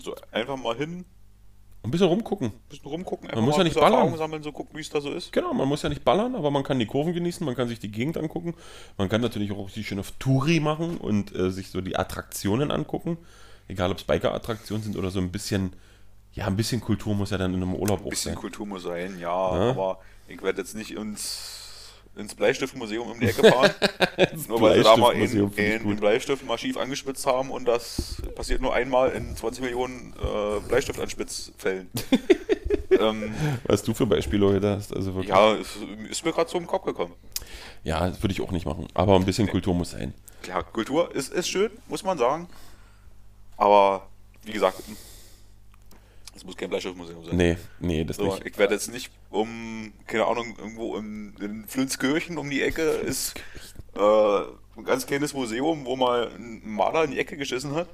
So einfach mal hin. Ein bisschen rumgucken. Ein bisschen rumgucken, einfach man muss mal ja nicht ballern. Erfahrung sammeln, so gucken, wie es da so ist. Genau, man muss ja nicht ballern, aber man kann die Kurven genießen, man kann sich die Gegend angucken, man kann natürlich auch sich schön auf Touri machen und äh, sich so die Attraktionen angucken. Egal, ob es Biker-Attraktionen sind oder so ein bisschen, ja, ein bisschen Kultur muss ja dann in einem Urlaub auch sein. Ein bisschen Kultur muss sein, ja, ja. Aber ich werde jetzt nicht ins... ins Bleistiftmuseum um die Ecke fahren. Nur weil sie da mal einen, einen Bleistift mal schief angespitzt haben und das passiert nur einmal in zwanzig Millionen äh, Bleistiftanspitzfällen. ähm, Was du für Beispiele heute hast. Also wirklich. Ja, ist, ist mir gerade so im Kopf gekommen. Ja, das würde ich auch nicht machen. Aber ein bisschen Kultur muss sein. Klar, Kultur ist, ist schön, muss man sagen. Aber wie gesagt, es muss kein Bleistiftmuseum sein. Nee, nee, das so, nicht. Ich werde jetzt nicht um, keine Ahnung, irgendwo in, in Flünskirchen um die Ecke ist äh, ein ganz kleines Museum, wo mal ein Maler in die Ecke geschissen hat.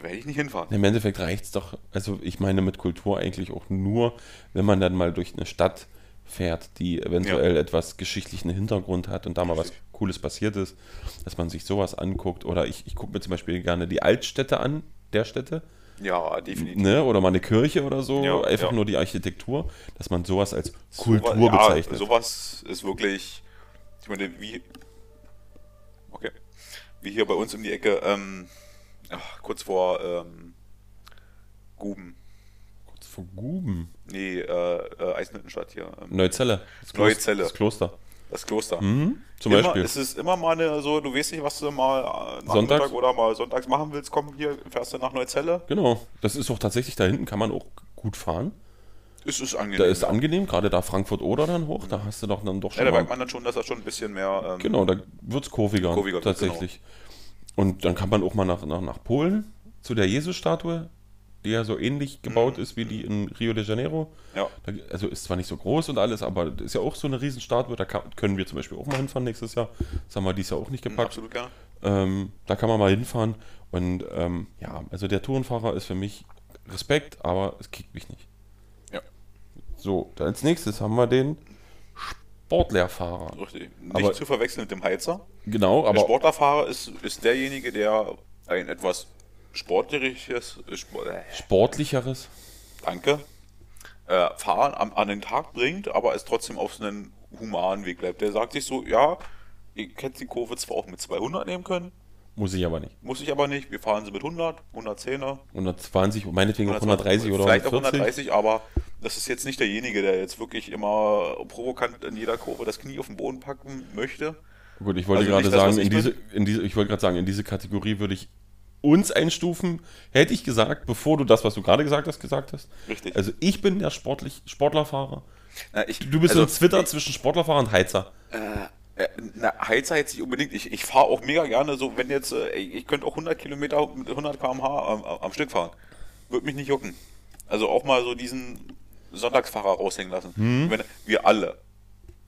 Werde ich nicht hinfahren. Im Endeffekt reicht es doch, also ich meine mit Kultur eigentlich auch nur, wenn man dann mal durch eine Stadt fährt, die eventuell ja. etwas geschichtlichen Hintergrund hat und da mal was Cooles passiert ist, dass man sich sowas anguckt. Oder ich, ich gucke mir zum Beispiel gerne die Altstädte an, der Städte. Ja, definitiv. Ne? Oder mal eine Kirche oder so, ja, einfach ja. nur die Architektur, dass man sowas als Kultur so, ja, bezeichnet. Sowas ist wirklich, ich meine, wie, okay, wie hier bei uns um die Ecke, ähm, ach, kurz vor ähm, Guben. Kurz vor Guben? Nee, äh, äh, Eisenhüttenstadt hier. Ähm, Neuzelle. Das Neuzelle. Das Kloster. Das Kloster. Mhm, zum immer, Beispiel. Es ist immer mal eine, so, du weißt nicht, was du mal nachmittags oder mal sonntags machen willst, komm hier, fährst du nach Neuzelle. Genau, das ist auch tatsächlich, da hinten kann man auch gut fahren. Ist es angenehm. Da ist ja. angenehm, gerade da Frankfurt-Oder dann hoch, mhm. da hast du doch dann doch schon. Ja, da merkt man dann schon, dass das schon ein bisschen mehr. Ähm, genau, da wird es kurviger, kurviger tatsächlich. Genau. Und dann kann man auch mal nach, nach, nach Polen zu der Jesus-Statue. die ja so ähnlich gebaut ist wie die in Rio de Janeiro. Ja. Da, also ist zwar nicht so groß und alles, aber ist ja auch so eine riesen Statue. Da kann, können wir zum Beispiel auch mal hinfahren nächstes Jahr. Das haben wir dieses Jahr auch nicht gepackt. Absolut, ja. Ähm, da kann man mal hinfahren. Und ähm, ja, also der Tourenfahrer ist für mich Respekt, aber es kickt mich nicht. Ja. So, dann als nächstes haben wir den Sportlerfahrer. Richtig. Nicht aber, zu verwechseln mit dem Heizer. Genau, aber... Der Sportlerfahrer ist, ist derjenige, der ein etwas sportlicheres... Sport, äh, sportlicheres? Danke. Äh, Fahren an, an den Tag bringt, aber es trotzdem auf einen humanen Weg bleibt. Der sagt sich so, ja, ihr kennt die Kurve zwar auch mit zweihundert nehmen können. Muss ich aber nicht. Muss ich aber nicht. Wir fahren sie mit hundert, hundertzehner. hundertzwanzig, meinetwegen auch hundertdreißig oder vielleicht hundertvierzig. Vielleicht auch hundertdreißig, aber... Das ist jetzt nicht derjenige, der jetzt wirklich immer provokant in jeder Kurve das Knie auf den Boden packen möchte. Gut, ich wollte also gerade sagen, in diese, in diese, ich wollte gerade sagen, in diese Kategorie würde ich uns einstufen, hätte ich gesagt, bevor du das, was du gerade gesagt hast, gesagt hast. Richtig. Also ich bin der sportlich, Sportlerfahrer. Na, ich, du bist also, so ein Zwitter ich, zwischen Sportlerfahrer und Heizer. Äh, na, Heizer jetzt nicht unbedingt. Ich, ich fahre auch mega gerne so, wenn jetzt, ich könnte auch hundert Kilometer mit hundert Kilometer pro Stunde am, am Stück fahren. Würde mich nicht jucken. Also auch mal so diesen Sonntagsfahrer raushängen lassen. Hm. Wenn, wir alle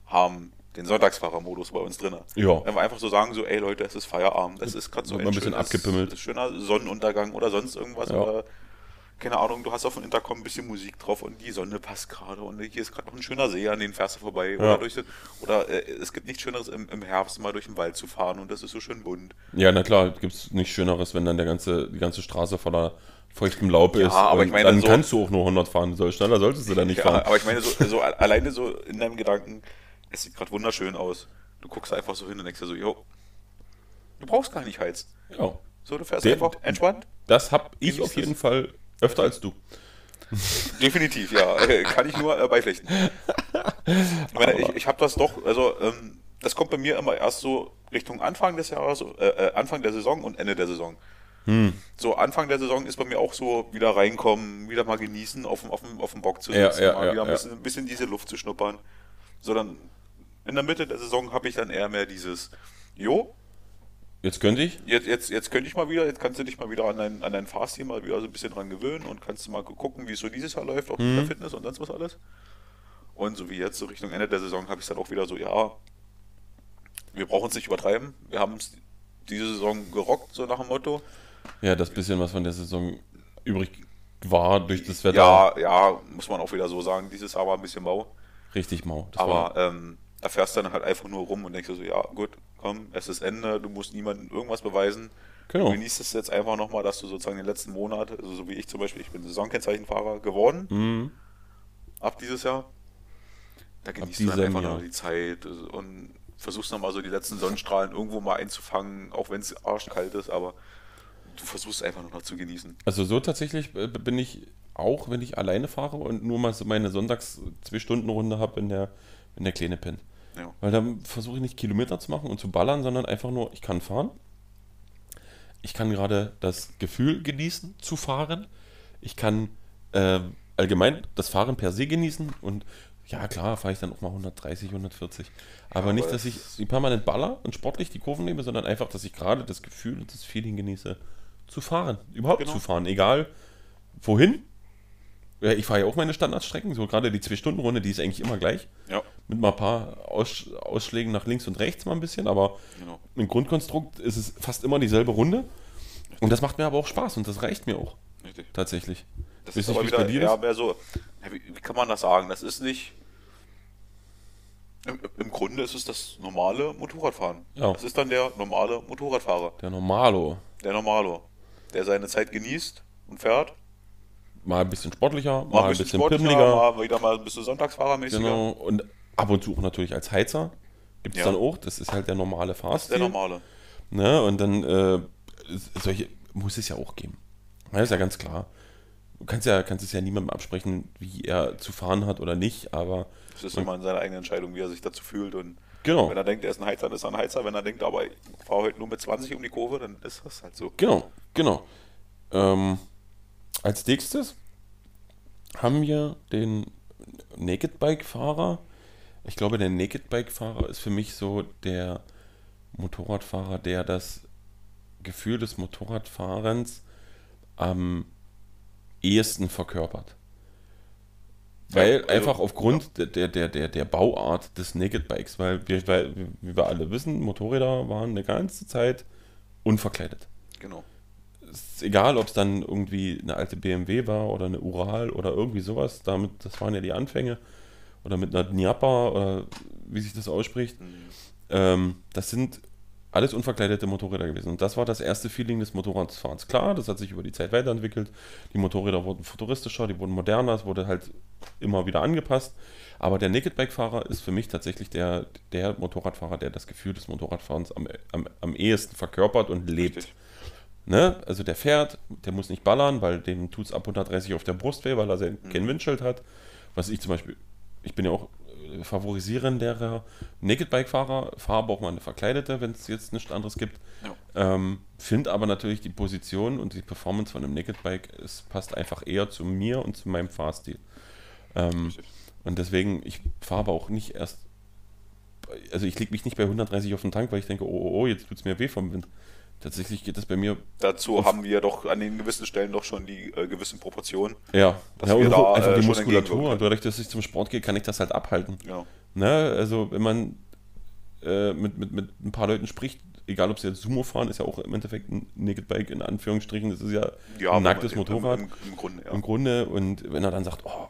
haben den Sonntagsfahrer-Modus bei uns drin. Ja. Wenn wir einfach so sagen, so, ey Leute, es ist Feierabend, es ist gerade so ein, ein bisschen schönes, abgepimmelt. Schöner Sonnenuntergang oder sonst irgendwas. Ja. Oder, keine Ahnung, du hast auf dem Intercom ein bisschen Musik drauf und die Sonne passt gerade und hier ist gerade noch ein schöner See, an den fährst du vorbei. Ja. Oder, durch, oder äh, es gibt nichts Schöneres im, im Herbst, mal durch den Wald zu fahren und das ist so schön bunt. Ja, na klar, gibt es nichts Schöneres, wenn dann der ganze, die ganze Straße voller feuchtem Laub ja, ist, aber ich meine, dann so, kannst du auch nur hundert fahren, so schneller solltest du dann nicht ja, fahren. Aber ich meine, so, so alleine so in deinem Gedanken, es sieht gerade wunderschön aus. Du guckst einfach so hin und denkst dir so, jo, du brauchst gar nicht heizen. Ja. So, du fährst Den, einfach entspannt. Das habe ich Genießt auf jeden das. Fall öfter als du. Definitiv, ja. Kann ich nur äh, beipflichten. Ich meine, aber. ich, ich habe das doch, also ähm, das kommt bei mir immer erst so Richtung Anfang des Jahres, äh, Anfang der Saison und Ende der Saison. Hm. So, Anfang der Saison ist bei mir auch so, wieder reinkommen, wieder mal genießen, auf dem, auf dem, auf dem Bock zu sitzen, ja, ja, mal ja, wieder ein bisschen, ja. bisschen diese Luft zu schnuppern. So, dann in der Mitte der Saison habe ich dann eher mehr dieses, jo, jetzt könnte ich jetzt, jetzt, jetzt könnte ich mal wieder, jetzt kannst du dich mal wieder an dein, an dein Fahrstil mal wieder so ein bisschen dran gewöhnen und kannst mal gucken, wie es so dieses Jahr läuft, auch hm. mit der Fitness und sonst was alles. Und so wie jetzt, so Richtung Ende der Saison habe ich es dann auch wieder so, ja, wir brauchen es nicht übertreiben, wir haben es diese Saison gerockt, so nach dem Motto. Ja, das bisschen, was von der Saison übrig war durch das Wetter. Ja, ja, muss man auch wieder so sagen. Dieses Jahr war ein bisschen mau. Richtig mau. Das aber ähm, da fährst du dann halt einfach nur rum und denkst so, ja gut, komm, es ist Ende, du musst niemandem irgendwas beweisen. Genau. Du genießt es jetzt einfach nochmal, dass du sozusagen den letzten Monat, also so wie ich zum Beispiel, ich bin Saisonkennzeichenfahrer geworden, mhm. ab dieses Jahr. Da genießt du dann einfach Jahr. noch die Zeit und versuchst nochmal so die letzten Sonnenstrahlen irgendwo mal einzufangen, auch wenn es arschkalt ist, aber du versuchst einfach noch zu genießen. Also so tatsächlich bin ich auch, wenn ich alleine fahre und nur mal so meine Sonntags-zwei-Stunden-Runde habe in der, in der kleine Pen. Ja. Weil dann versuche ich nicht Kilometer zu machen und zu ballern, sondern einfach nur, ich kann fahren. Ich kann gerade das Gefühl genießen, zu fahren. Ich kann äh, allgemein das Fahren per se genießen und ja, klar, fahre ich dann auch mal hundertdreißig, hundertvierzig. Aber ja, nicht, dass ich permanent baller und sportlich die Kurven nehme, sondern einfach, dass ich gerade das Gefühl und das Feeling genieße, zu fahren. Überhaupt genau. zu fahren, egal wohin. Ja, ich fahre ja auch meine Standardstrecken, so gerade die Zwei-Stunden-Runde, die ist eigentlich immer gleich. Ja. Mit mal ein paar Aus- Ausschlägen nach links und rechts mal ein bisschen, aber genau. im Grundkonstrukt ist es fast immer dieselbe Runde. Richtig. Und das macht mir aber auch Spaß und das reicht mir auch. Richtig. Tatsächlich. Das ist aber wieder ja, mehr so, wie, wie kann man das sagen? Das ist nicht... Im, Im Grunde ist es das normale Motorradfahren. Ja. Das ist dann der normale Motorradfahrer. Der Normalo. Der Normalo. Der seine Zeit genießt und fährt. Mal ein bisschen sportlicher, mal, mal ein bisschen pimmeliger. Mal wieder mal ein bisschen sonntagsfahrermäßiger. Genau. Und ab und zu auch natürlich als Heizer. Gibt es ja. dann auch. Das ist halt der normale Fahrstil. Der normale. Ne? Und dann äh, solche muss es ja auch geben. Das ist ja ganz klar. Du kannst, ja, kannst es ja niemandem absprechen, wie er zu fahren hat oder nicht, aber... Es ist immer in seiner eigenen Entscheidung, wie er sich dazu fühlt und genau. wenn er denkt, er ist ein Heizer, dann ist er ein Heizer. Wenn er denkt, aber ich fahre heute nur mit zwanzig um die Kurve, dann ist das halt so. Genau, genau. Ähm, als nächstes haben wir den Naked-Bike-Fahrer. Ich glaube, der Naked-Bike-Fahrer ist für mich so der Motorradfahrer, der das Gefühl des Motorradfahrens am... Ähm, ehesten verkörpert. Weil ja, also, einfach aufgrund ja. der, der, der, der Bauart des Naked Bikes, weil, wir, weil, wie wir alle wissen, Motorräder waren eine ganze Zeit unverkleidet. Genau. Ist egal, ob es dann irgendwie eine alte B M W war oder eine Ural oder irgendwie sowas, damit, das waren ja die Anfänge, oder mit einer Dnjapa oder wie sich das ausspricht. Mhm. Ähm, das sind alles unverkleidete Motorräder gewesen. Und das war das erste Feeling des Motorradfahrens. Klar, das hat sich über die Zeit weiterentwickelt. Die Motorräder wurden futuristischer, die wurden moderner, es wurde halt immer wieder angepasst. Aber der Naked-Bike-Fahrer ist für mich tatsächlich der, der Motorradfahrer, der das Gefühl des Motorradfahrens am, am, am ehesten verkörpert und lebt. Richtig. Ne? Also der fährt, der muss nicht ballern, weil dem tut es ab hundertdreißig auf der Brust weh, weil er sein, mhm. kein Windschild hat. Was ich zum Beispiel, ich bin ja auch favorisierenderer Naked-Bike-Fahrer, fahre aber auch mal eine verkleidete, wenn es jetzt nichts anderes gibt. Ja. Ähm, finde aber natürlich die Position und die Performance von einem Naked-Bike, es passt einfach eher zu mir und zu meinem Fahrstil. Ähm, und deswegen, ich fahre aber auch nicht erst, also ich lege mich nicht bei hundertdreißig auf den Tank, weil ich denke, oh, oh, oh, jetzt tut es mir weh vom Wind. Tatsächlich geht das bei mir... Dazu haben wir doch an den gewissen Stellen doch schon die äh, gewissen Proportionen. Ja, dass ja wir da, einfach die äh, Muskulatur. Dadurch, dass ich zum Sport gehe, kann ich das halt abhalten. Ja. Ne? Also wenn man äh, mit, mit, mit ein paar Leuten spricht, egal ob sie jetzt Sumo fahren, ist ja auch im Endeffekt ein Naked Bike in Anführungsstrichen, das ist ja, ja ein nacktes Motorrad. Im, im, im, Grunde, ja. Im Grunde. Und wenn er dann sagt, oh,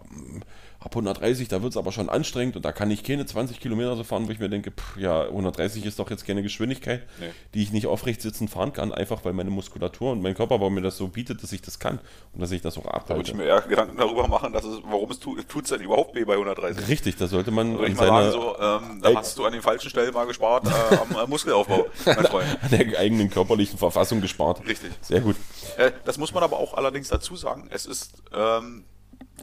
ab hundertdreißig, da wird es aber schon anstrengend und da kann ich keine zwanzig Kilometer so fahren, wo ich mir denke, pff, ja, hundertdreißig ist doch jetzt keine Geschwindigkeit, nee. Die ich nicht aufrecht sitzend fahren kann, einfach weil meine Muskulatur und mein Körperbau mir das so bietet, dass ich das kann und dass ich das auch abhalte. Da würde ich mir eher Gedanken darüber machen, dass es, warum es tut es denn überhaupt weh bei hundertdreißig. Richtig, das sollte man... Würde ich mal seine, sagen, so, ähm, da hast du an den falschen Stellen mal gespart äh, am äh, Muskelaufbau. An der eigenen körperlichen Verfassung gespart. Richtig. Sehr gut. Äh, das muss man aber auch allerdings dazu sagen, es ist... Ähm,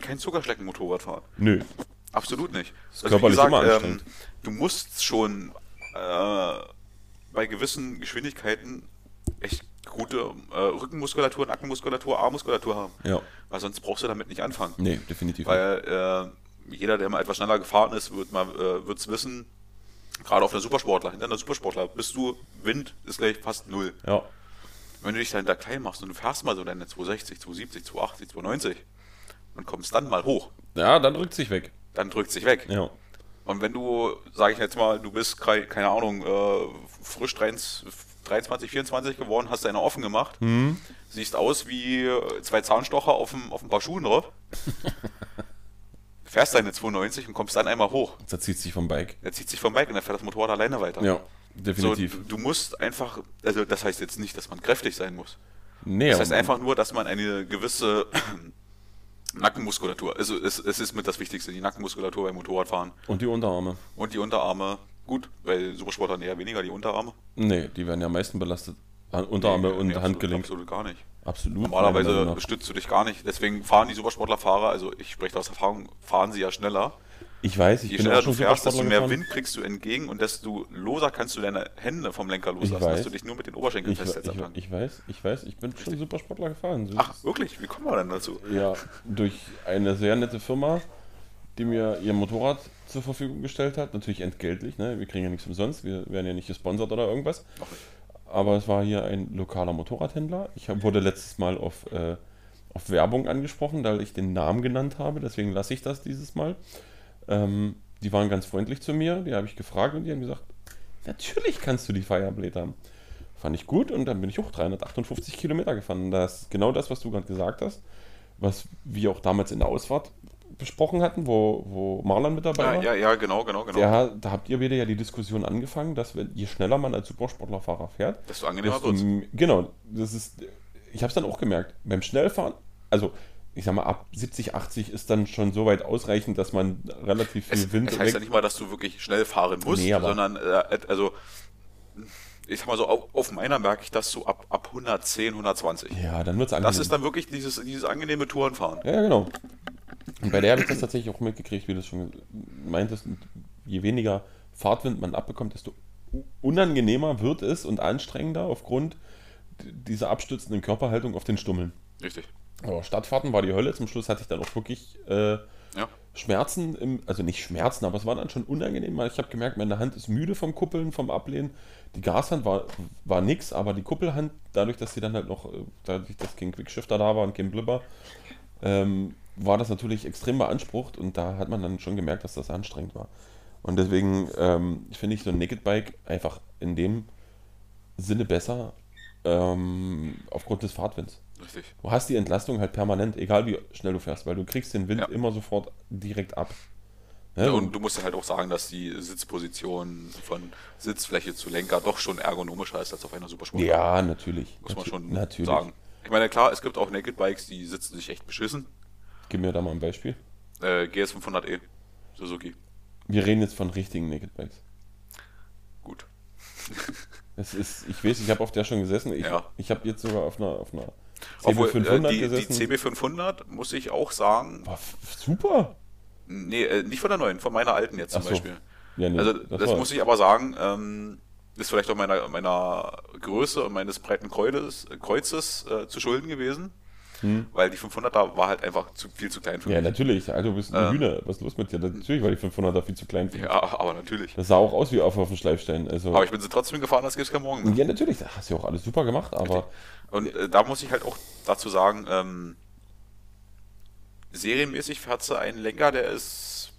kein Zuckerschlecken-Motorradfahren. Nö. Absolut nicht. Das also, körperlich gesagt, immer anstrengend. Ähm, du musst schon äh, bei gewissen Geschwindigkeiten echt gute äh, Rückenmuskulatur, Nackenmuskulatur, Armmuskulatur haben. Ja. Weil sonst brauchst du damit nicht anfangen. Nee, definitiv. Weil äh, jeder, der mal etwas schneller gefahren ist, wird es äh, wissen, gerade auf einer Supersportler, hinter einer Supersportler, bist du, Wind ist gleich fast null. Ja. Wenn du dich dann da klein machst und du fährst mal so deine zweihundertsechzig, zweihundertsiebzig, zweihundertachtzig, zweihundertneunzig, und kommst dann mal hoch. Ja, dann drückt sich weg. Dann drückt sich weg. Ja. Und wenn du, sage ich jetzt mal, du bist, keine Ahnung, äh, frisch dreiundzwanzig, vierundzwanzig geworden, hast deine offen gemacht, hm. siehst aus wie zwei Zahnstocher auf ein, auf ein paar Schuhen drauf, fährst deine zweiundneunzig und kommst dann einmal hoch. Da zieht sich vom Bike. Da zieht sich vom Bike und dann fährt das Motorrad alleine weiter. Ja, definitiv. So, du musst einfach, also das heißt jetzt nicht, dass man kräftig sein muss. Nee, das heißt einfach nur, dass man eine gewisse... Nackenmuskulatur, also es, es ist mit das Wichtigste, die Nackenmuskulatur beim Motorradfahren. Und die Unterarme. Und die Unterarme, gut, weil Supersportler eher weniger die Unterarme. Nee, die werden ja am meisten belastet. Unterarme nee, und nee, Handgelenk. Absolut, absolut gar nicht. Absolut. Normalerweise stützt du dich gar nicht, deswegen fahren die Supersportlerfahrer, also ich spreche aus Erfahrung, fahren sie ja schneller. Ich weiß, ich Je bin schneller auch schon du fährst, desto mehr gefahren. Wind kriegst du entgegen und desto loser kannst du deine Hände vom Lenker loslassen, dass du dich nur mit den Oberschenkeln festsetzt. Ich, ich weiß, ich weiß, ich bin schon Supersportler gefahren. Ach, wirklich? Wie kommen wir denn dazu? Ja, durch eine sehr nette Firma, die mir ihr Motorrad zur Verfügung gestellt hat. Natürlich entgeltlich, ne? Wir kriegen ja nichts umsonst, wir werden ja nicht gesponsert oder irgendwas. Aber es war hier ein lokaler Motorradhändler. Ich wurde letztes Mal auf, äh, auf Werbung angesprochen, da ich den Namen genannt habe, deswegen lasse ich das dieses Mal. Ähm, die waren ganz freundlich zu mir, die habe ich gefragt und die haben gesagt, natürlich kannst du die Fireblade haben. Fand ich gut und dann bin ich auch dreihundertachtundfünfzig Kilometer gefahren. Das ist genau das, was du gerade gesagt hast, was wir auch damals in der Ausfahrt besprochen hatten, wo, wo Marlon mit dabei ja, war. Ja, ja, genau, genau, genau. Der, da habt ihr wieder ja die Diskussion angefangen, dass wenn, je schneller man als Supersportlerfahrer fährt, desto angenehmer wird's. Genau, das ist, ich habe es dann auch gemerkt, beim Schnellfahren, also ich sag mal, ab siebzig, achtzig ist dann schon so weit ausreichend, dass man relativ viel es, Wind... Das heißt ja nicht mal, dass du wirklich schnell fahren musst, nee, sondern, äh, also, ich sag mal so, auf, auf meiner merke ich das so ab, ab hundertzehn, hundertzwanzig. Ja, dann wird's angenehm. Das ist dann wirklich dieses, dieses angenehme Tourenfahren. Ja, ja, genau. Und bei der habe ich das tatsächlich auch mitgekriegt, wie du es schon meintest, je weniger Fahrtwind man abbekommt, desto unangenehmer wird es und anstrengender aufgrund dieser abstützenden Körperhaltung auf den Stummeln. Richtig. Aber Stadtfahrten war die Hölle. Zum Schluss hatte ich dann auch wirklich äh, ja. Schmerzen, im, also nicht Schmerzen, aber es war dann schon unangenehm, weil ich habe gemerkt, meine Hand ist müde vom Kuppeln, vom Ablehnen. Die Gashand war, war nix, aber die Kuppelhand, dadurch, dass sie dann halt noch, dadurch, dass kein Quickshifter da war und kein Blipper, ähm, war das natürlich extrem beansprucht und da hat man dann schon gemerkt, dass das anstrengend war. Und deswegen ähm, finde ich so ein Naked Bike einfach in dem Sinne besser, ähm, aufgrund des Fahrtwinds. Richtig. Du hast die Entlastung halt permanent, egal wie schnell du fährst, weil du kriegst den Wind ja. immer sofort direkt ab. Ja, und du musst halt auch sagen, dass die Sitzposition von Sitzfläche zu Lenker doch schon ergonomischer ist als auf einer Supersportbike. Ja, natürlich. Muss man schon natürlich. sagen. Ich meine, klar, es gibt auch Naked Bikes, die sitzen sich echt beschissen. Gib mir da mal ein Beispiel. Äh, G S fünfhundert E, Suzuki. Wir reden jetzt von richtigen Naked Bikes. Gut. Es ist, ich weiß, ich habe auf der schon gesessen. Ich, ja. ich habe jetzt sogar auf einer, auf einer C B fünfhundert äh, gesessen. Die C B fünfhundert, muss ich auch sagen. War super. Nee, nicht von der neuen, von meiner alten jetzt zum so. Beispiel. Ja, nee, also das, das muss ich aber sagen, ähm, ist vielleicht auch meiner, meiner Größe und meines breiten Kreuzes, Kreuzes äh, zu Schulden gewesen, hm. weil die fünfhunderter war halt einfach zu, viel zu klein für ja, mich. Ja, natürlich, also du bist eine ähm, Hühner, was ist los mit dir? Natürlich war die fünfhunderter viel zu klein für mich. Ja, aber natürlich. Das sah auch aus wie auf, auf dem Schleifstein. Also. Aber ich bin sie trotzdem gefahren, das gibt's kein Morgen. Ja, natürlich, das hast du ja auch alles super gemacht, aber... Und äh, da muss ich halt auch dazu sagen, ähm, serienmäßig fährt sie einen Lenker, der ist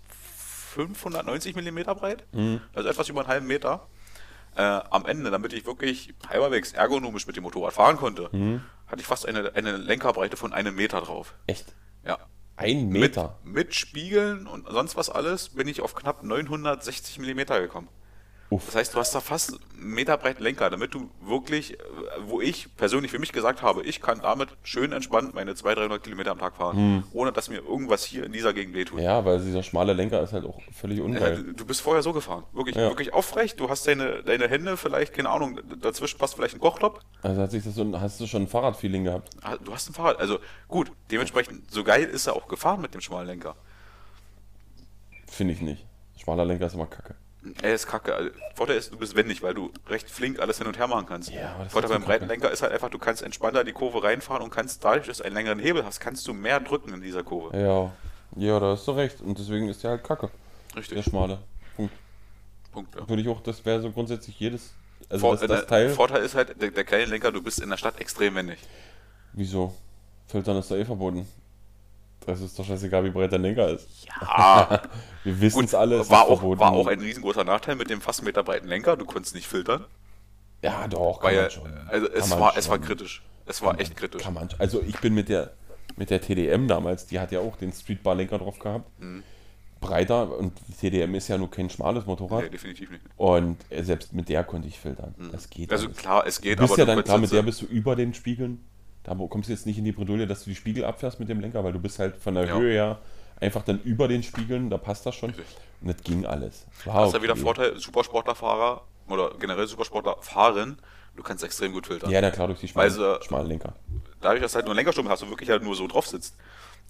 fünfhundertneunzig Millimeter breit, mhm. also etwas über einen halben Meter. Äh, am Ende, damit ich wirklich halberwegs ergonomisch mit dem Motorrad fahren konnte, mhm. hatte ich fast eine, eine Lenkerbreite von einem Meter drauf. Echt? Ja. Ein Meter? Mit, mit Spiegeln und sonst was alles bin ich auf knapp neunhundertsechzig Millimeter gekommen. Uff. Das heißt, du hast da fast einen Meter breiten Lenker, damit du wirklich, wo ich persönlich für mich gesagt habe, ich kann damit schön entspannt meine zweihundert, dreihundert Kilometer am Tag fahren, hm. ohne dass mir irgendwas hier in dieser Gegend wehtut. Ja, weil dieser schmale Lenker ist halt auch völlig ungeil. Ja, du bist vorher so gefahren, wirklich, ja. wirklich aufrecht, du hast deine, deine Hände vielleicht, keine Ahnung, dazwischen passt vielleicht ein Kochtopf. Also hat sich das so, hast du schon ein Fahrradfeeling gehabt? Du hast ein Fahrrad, also gut, dementsprechend, so geil ist er auch gefahren mit dem schmalen Lenker. Finde ich nicht. Schmaler Lenker ist immer kacke. Er ist kacke. Vorteil ist, du bist wendig, weil du recht flink alles hin und her machen kannst. Ja, aber das Vorteil beim breiten Lenker ist halt einfach, du kannst entspannter die Kurve reinfahren und kannst, dadurch, dass du einen längeren Hebel hast, kannst du mehr drücken in dieser Kurve. Ja, ja, da hast du recht. Und deswegen ist der halt kacke. Richtig. Der schmale. Punkt. Punkt, ja. Würde ich auch, das wäre so grundsätzlich jedes... Also Vor, das, das der, Teil... Vorteil ist halt, der, der kleine Lenker, du bist in der Stadt extrem wendig. Wieso? Filtern ist da eh verboten. Das ist doch scheißegal, wie breit der Lenker ist. Ja. Wir wissen es alle. Ist war, auch, war auch ein riesengroßer Nachteil mit dem fast Meter breiten Lenker. Du konntest nicht filtern. Ja, doch. Weil, kann man schon. Also es, kann war, man es schon. war kritisch. Es war kann echt kritisch. Kann man, also ich bin mit der, mit der T D M damals, die hat ja auch den Streetbar-Lenker drauf gehabt. Mhm. Breiter, und T D M ist ja nur kein schmales Motorrad. Nee, definitiv nicht. Und selbst mit der konnte ich filtern. Mhm. Das geht. Also alles. Klar, es geht. Du bist aber ja dann, klar, mit der bist du über den Spiegeln. Da kommst du jetzt nicht in die Bredouille, dass du die Spiegel abfährst mit dem Lenker, weil du bist halt von der ja. Höhe her einfach dann über den Spiegeln, da passt das schon. Und das ging alles. Wow, das ist ja okay. wieder Vorteil, Supersportlerfahrer oder generell Supersportler fahren, du kannst extrem gut filtern. Ja, na klar, durch die schmalen, also, schmalen Lenker. Dadurch, dass du halt nur einen Lenkerstumpf hast und wirklich halt nur so drauf sitzt.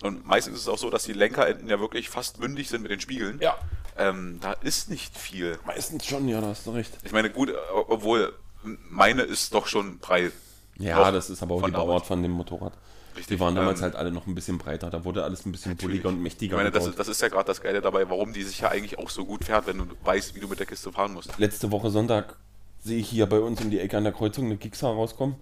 Und meistens ist es auch so, dass die Lenkerenden ja wirklich fast mündig sind mit den Spiegeln. Ja. Ähm, da ist nicht viel. Meistens schon, ja, da hast du recht. Ich meine, gut, obwohl meine ist doch schon breit. Ja, auch das ist aber auch die Bauart von dem Motorrad. Richtig, die waren damals ähm, halt alle noch ein bisschen breiter, da wurde alles ein bisschen bulliger und mächtiger. Ich meine, das ist, das ist ja gerade das Geile dabei, warum die sich ja eigentlich auch so gut fährt, wenn du weißt, wie du mit der Kiste fahren musst. Letzte Woche Sonntag sehe ich hier bei uns um die Ecke an der Kreuzung eine Gixxer rauskommen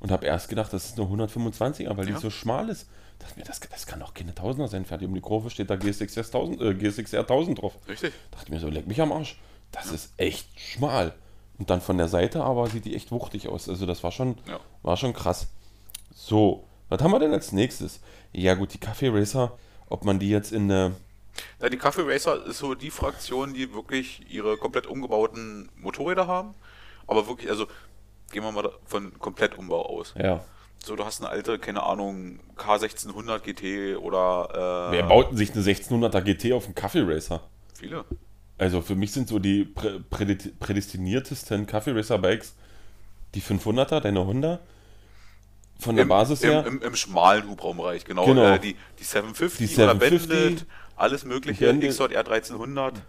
und habe erst gedacht, das ist eine hundertfünfundzwanziger, weil ja. die so schmal ist. Ich dachte mir, das, das kann doch keine Tausender sein, fährt die um die Kurve, steht da G S X R tausend drauf. Richtig. Dachte mir so, leck mich am Arsch, das ja. ist echt schmal. Und dann von der Seite, aber sieht die echt wuchtig aus. Also das war schon, ja. war schon krass. So, was haben wir denn als nächstes? Ja gut, die Kaffee Racer, ob man die jetzt in eine... Ja, die Kaffee Racer ist so die Fraktion, die wirklich ihre komplett umgebauten Motorräder haben. Aber wirklich, also gehen wir mal von komplett Umbau aus. Ja. So, du hast eine alte, keine Ahnung, K sechzehnhundert G T oder... Äh, Wer bauten sich eine sechzehnhunderter G T auf einen Kaffee Racer? Viele. Also für mich sind so die prädestiniertesten Kaffee Racer Bikes die fünfhunderter, deine Honda, von der Im, Basis im, her. Im, im schmalen Hubraumbereich, genau. genau. Äh, die, die siebenhundertfünfzig oder Bandit, alles mögliche, X J R dreizehnhundert.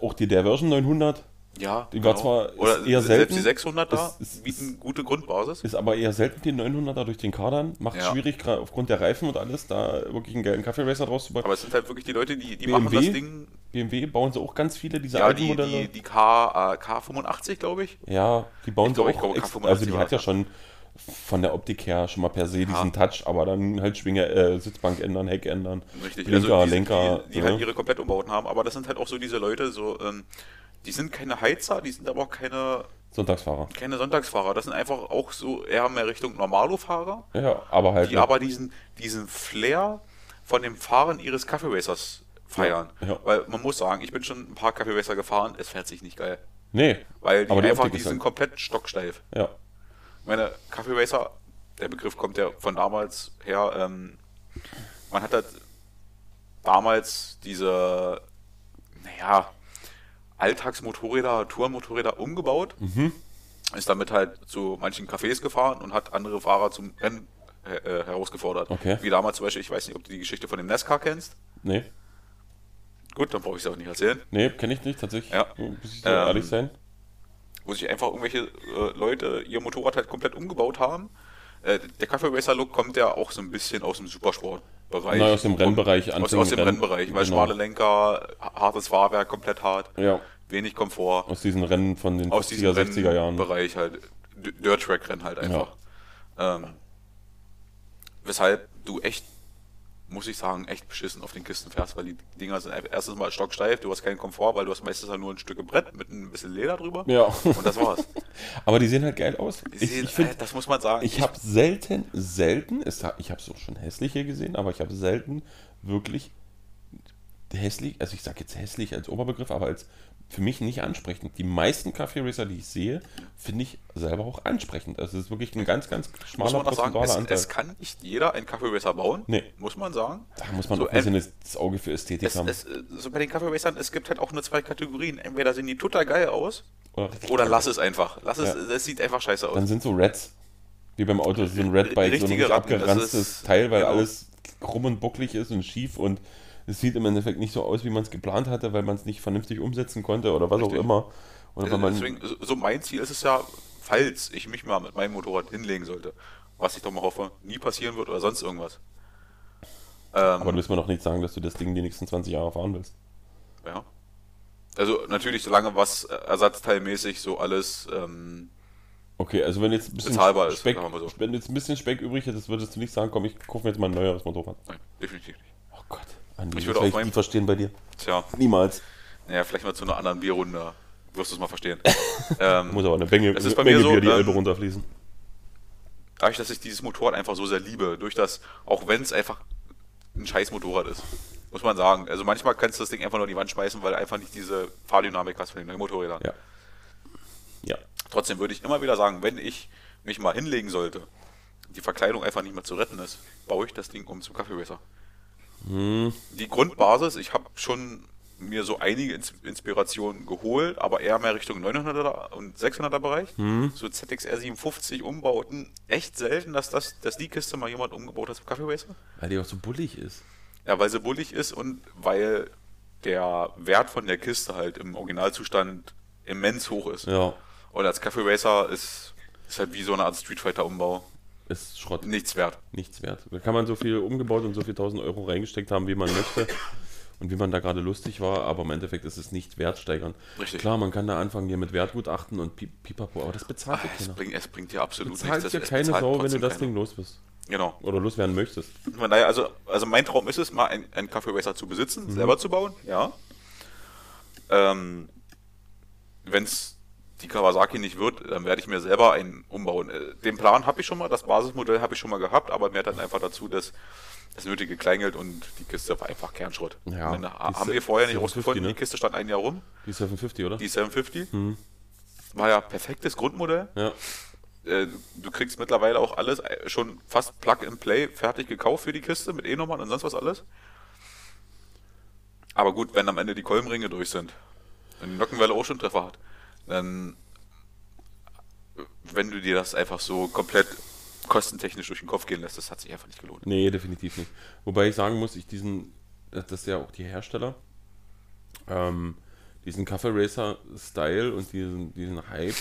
Auch die Diversion neunhundert. Ja, die genau. zwar oder eher selbst selten, die sechshunderter ist, ist, bieten gute Grundbasis. Ist aber eher selten die neunhunderter durch den Kardan. Macht es ja. schwierig, gerade aufgrund der Reifen und alles, da wirklich einen geilen Kaffee Racer draus zu bauen. Aber es sind halt wirklich die Leute, die, die B M W, machen das Ding. B M W bauen sie auch ganz viele, diese ja, alten die, Modelle. Die, die K, äh, K fünfundachtzig, glaube ich. Ja, die bauen ich sie glaub, auch. Ich glaube, K fünfundachtzig, also die hat ja schon von der Optik her schon mal per se diesen Touch, aber dann halt Schwinger, äh, Sitzbank ändern, Heck ändern, Richtig. Blinker, also die, Lenker. Die, die, die halt ihre komplett umbauten haben, aber das sind halt auch so diese Leute, so, ähm, die sind keine Heizer, die sind aber auch keine Sonntagsfahrer. Keine Sonntagsfahrer, das sind einfach auch so eher mehr Richtung Normalo-Fahrer, ja, aber halt die ja. aber diesen, diesen Flair von dem Fahren ihres Cafe Racers feiern. Ja, ja. Weil man muss sagen, ich bin schon ein paar Cafe Racer gefahren, es fährt sich nicht geil. Nee. Weil die aber einfach, die, die sind komplett stocksteif. Ja. Ich meine, Cafe Racer, der Begriff kommt ja von damals her, ähm, man hat halt damals diese, naja, Alltagsmotorräder, Tourenmotorräder umgebaut, mhm. ist damit halt zu manchen Cafés gefahren und hat andere Fahrer zum Rennen äh, herausgefordert. Okay. Wie damals zum Beispiel, ich weiß nicht, ob du die Geschichte von dem NASCAR kennst. Nee. Gut, dann brauche ich es auch nicht erzählen. Nee, kenne ich nicht, tatsächlich. Ja. Muss ich da ähm, ehrlich sein. Wo sich einfach irgendwelche äh, Leute ihr Motorrad halt komplett umgebaut haben. Äh, der Cafe Racer Look kommt ja auch so ein bisschen aus dem Supersportbereich. Nein, aus dem Rennbereich an. Aus, aus dem Renn Rennbereich, weil genau. schmale Lenker, hartes Fahrwerk, komplett hart, ja. wenig Komfort. Aus diesen Rennen von den fünfziger, sechziger Jahren. Bereich halt, Dirt Track Rennen halt einfach. Ja. Ähm, weshalb du echt, muss ich sagen, echt beschissen auf den Kisten fährst, weil die Dinger sind erstens mal stocksteif, du hast keinen Komfort, weil du hast meistens halt nur ein Stück Brett mit ein bisschen Leder drüber. Ja. Und das war's. Aber die sehen halt geil aus. Die ich, sehen, ich find, das muss man sagen. Ich, ich habe selten, selten, ist, ich habe es auch schon hässlich hier gesehen, aber ich habe selten wirklich hässlich, also ich sage jetzt hässlich als Oberbegriff, aber als für mich nicht ansprechend. Die meisten Cafe Racer, die ich sehe, finde ich selber auch ansprechend. Also es ist wirklich ein ganz, ganz schmaler prozentaler Anteil. Es kann nicht jeder einen Cafe Racer bauen, nee. Muss man sagen. Da muss man so auch ein bisschen das Auge für Ästhetik es, haben. Es, so bei den Cafe Racern, es gibt halt auch nur zwei Kategorien. Entweder sehen die total geil aus oder, oder lass es einfach. Lass ja. es, es sieht einfach scheiße aus. Dann sind so Reds, wie beim Auto, das ist ein Redbike, so ein Ratten, abgeranztes ist, Teil, weil genau. alles krumm und bucklig ist und schief und es sieht im Endeffekt nicht so aus, wie man es geplant hatte, weil man es nicht vernünftig umsetzen konnte oder was Richtig. Auch immer. Oder also man deswegen, so mein Ziel ist es ja, falls ich mich mal mit meinem Motorrad hinlegen sollte, was ich doch mal hoffe, nie passieren wird oder sonst irgendwas. Aber ähm, du wirst mir doch nicht sagen, dass du das Ding die nächsten zwanzig Jahre fahren willst. Ja. Also natürlich, solange was ersatzteilmäßig so alles ähm, okay, also wenn jetzt ein bisschen bezahlbar ist, Speck, so. Wenn jetzt ein bisschen Speck übrig ist, würdest du nicht sagen, komm, ich kaufe mir jetzt mal ein neueres Motorrad. Nein, definitiv nicht. Oh Gott. Andi, ich würde auch meinem... nie verstehen bei dir. Tja. Niemals. Naja, vielleicht mal zu einer anderen Bierrunde. Wirst du es mal verstehen. ähm, Muss aber eine Menge, es ist bei Menge mir so, Bier die ähm, Elbe runterfließen. Dadurch, dass ich dieses Motorrad einfach so sehr liebe, durch das, auch wenn es einfach ein scheiß Motorrad ist, muss man sagen. Also manchmal kannst du das Ding einfach nur in die Wand schmeißen, weil du einfach nicht diese Fahrdynamik hast von den neuen Motorrädern. Ja. ja. Trotzdem würde ich immer wieder sagen, wenn ich mich mal hinlegen sollte, die Verkleidung einfach nicht mehr zu retten ist, baue ich das Ding um zum Cafe Racer. Die Grundbasis, ich habe schon mir so einige Inspirationen geholt, aber eher mehr Richtung neunhunderter und sechshunderter Bereich. Mhm. So Z X R siebenhundertfünfzig Umbauten, echt selten, dass, das, dass die Kiste mal jemand umgebaut hat zum Cafe Racer. Weil die auch so bullig ist. Ja, weil sie bullig ist und weil der Wert von der Kiste halt im Originalzustand immens hoch ist. Ja. Und als Cafe Racer ist, ist halt wie so eine Art Street Fighter Umbau. Ist Schrott. Nichts wert. Nichts wert. Da kann man so viel umgebaut und so viel tausend Euro reingesteckt haben, wie man möchte und wie man da gerade lustig war, aber im Endeffekt ist es nicht wertsteigern. Richtig. Klar, man kann da anfangen hier mit Wertgutachten und pipapo, aber das bezahlt dir keiner. Bringt, es bringt dir absolut nichts. Das bezahlt dir keine Sau, wenn du das Ding los bist. Genau. Oder loswerden möchtest. Naja, also, also mein Traum ist es, mal einen Cafe Racer zu besitzen, mhm. selber zu bauen, ja. Ähm, wenn es die Kawasaki nicht wird, dann werde ich mir selber einen umbauen. Den Plan habe ich schon mal, das Basismodell habe ich schon mal gehabt, aber mir hat dann einfach dazu das, das nötige Kleingeld und die Kiste war einfach Kernschrott. Ja, meine, haben wir vorher nicht rausgefunden, ne? Die Kiste stand ein Jahr rum. Die siebenhundertfünfzig, oder? Die siebenhundertfünfzig. Hm. War ja perfektes Grundmodell. Ja. Du kriegst mittlerweile auch alles schon fast Plug-and-Play fertig gekauft für die Kiste mit E-Nummern und sonst was alles. Aber gut, wenn am Ende die Kolbenringe durch sind, wenn die Nockenwelle auch schon Treffer hat, dann, wenn du dir das einfach so komplett kostentechnisch durch den Kopf gehen lässt, das hat sich einfach nicht gelohnt. Nee, definitiv nicht. Wobei ich sagen muss, ich diesen, das ist ja auch die Hersteller, ähm, diesen Cafe Racer Style und diesen, diesen Hype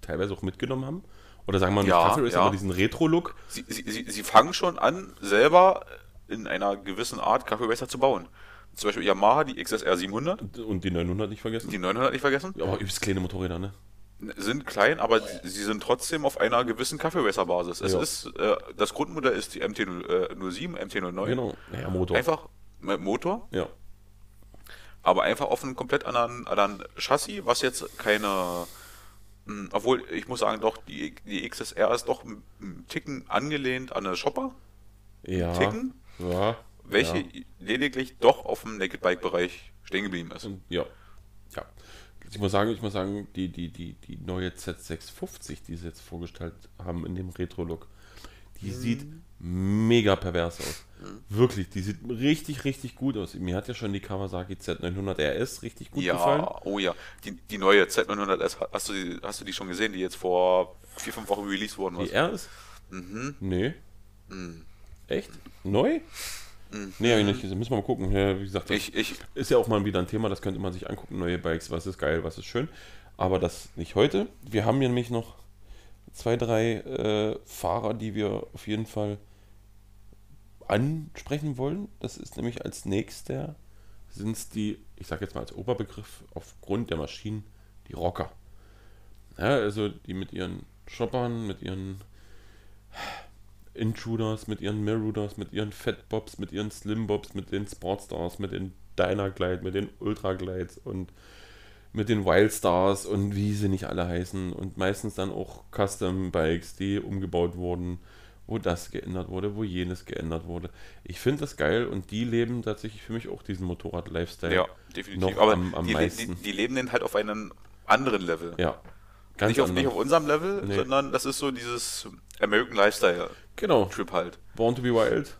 teilweise auch mitgenommen haben. Oder sagen wir mal, ja, Cafe Racer, ja. aber diesen Retro-Look. Sie, sie, sie fangen schon an, selber in einer gewissen Art Cafe Racer zu bauen. Zum Beispiel Yamaha, die X S R siebenhundert. Und die neunhundert nicht vergessen. Die neunhundert nicht vergessen. Ja, aber übelst kleine Motorräder, ne? sind klein, aber sie sind trotzdem auf einer gewissen Kaffee-Racer-Basis. Es ja. ist, äh, das Grundmodell ist die M T null sieben, M T null neun. Genau, ja, Motor. Einfach mit Motor. Ja. Aber einfach auf einem komplett anderen, anderen Chassis, was jetzt keine... Mh, obwohl, ich muss sagen, doch, die, die X S R ist doch einen Ticken angelehnt an eine Shopper. Ja. Ticken. Ja. Welche ja. lediglich doch auf dem Naked-Bike-Bereich stehen geblieben ist. Ja. Ja. Ich muss sagen, ich muss sagen, die, die, die, die neue Z sechshundertfünfzig, die sie jetzt vorgestellt haben in dem Retro-Look, die hm. sieht mega pervers aus. Hm. Wirklich, die sieht richtig, richtig gut aus. Mir hat ja schon die Kawasaki Z neunhundert R S richtig gut ja, gefallen. Ja, oh ja. Die, die neue Z neunhundert R S, hast du, hast du die schon gesehen, die jetzt vor vier, fünf Wochen released worden ist? Die R S? Mhm. Nee. Mhm. Echt? Neu? Nee, habe ich nicht gesehen. Müssen wir mal gucken. Ja, wie gesagt, das ich, ich, ist ja auch mal wieder ein Thema, das könnte man sich angucken. Neue Bikes, was ist geil, was ist schön. Aber das nicht heute. Wir haben hier nämlich noch zwei, drei äh, Fahrer, die wir auf jeden Fall ansprechen wollen. Das ist nämlich als nächster sind es die, ich sage jetzt mal als Oberbegriff, aufgrund der Maschinen, die Rocker. Ja, also die mit ihren Shoppern, mit ihren... Intruders, mit ihren Mirruders, mit ihren Fatbobs, mit ihren Slimbobs, mit den Sportstars, mit den Dynaglides, mit den Ultraglides und mit den Wildstars und wie sie nicht alle heißen. Und meistens dann auch Custom-Bikes, die umgebaut wurden, wo das geändert wurde, wo jenes geändert wurde. Ich finde das geil und die leben tatsächlich für mich auch diesen Motorrad-Lifestyle. Ja, definitiv. Noch aber am, am die, meisten. Die, die leben den halt auf einem anderen Level. Ja. Ganz nicht, auf, nicht auf unserem Level, nee. Sondern das ist so dieses American Lifestyle. Genau. Trip halt. Born to be Wild.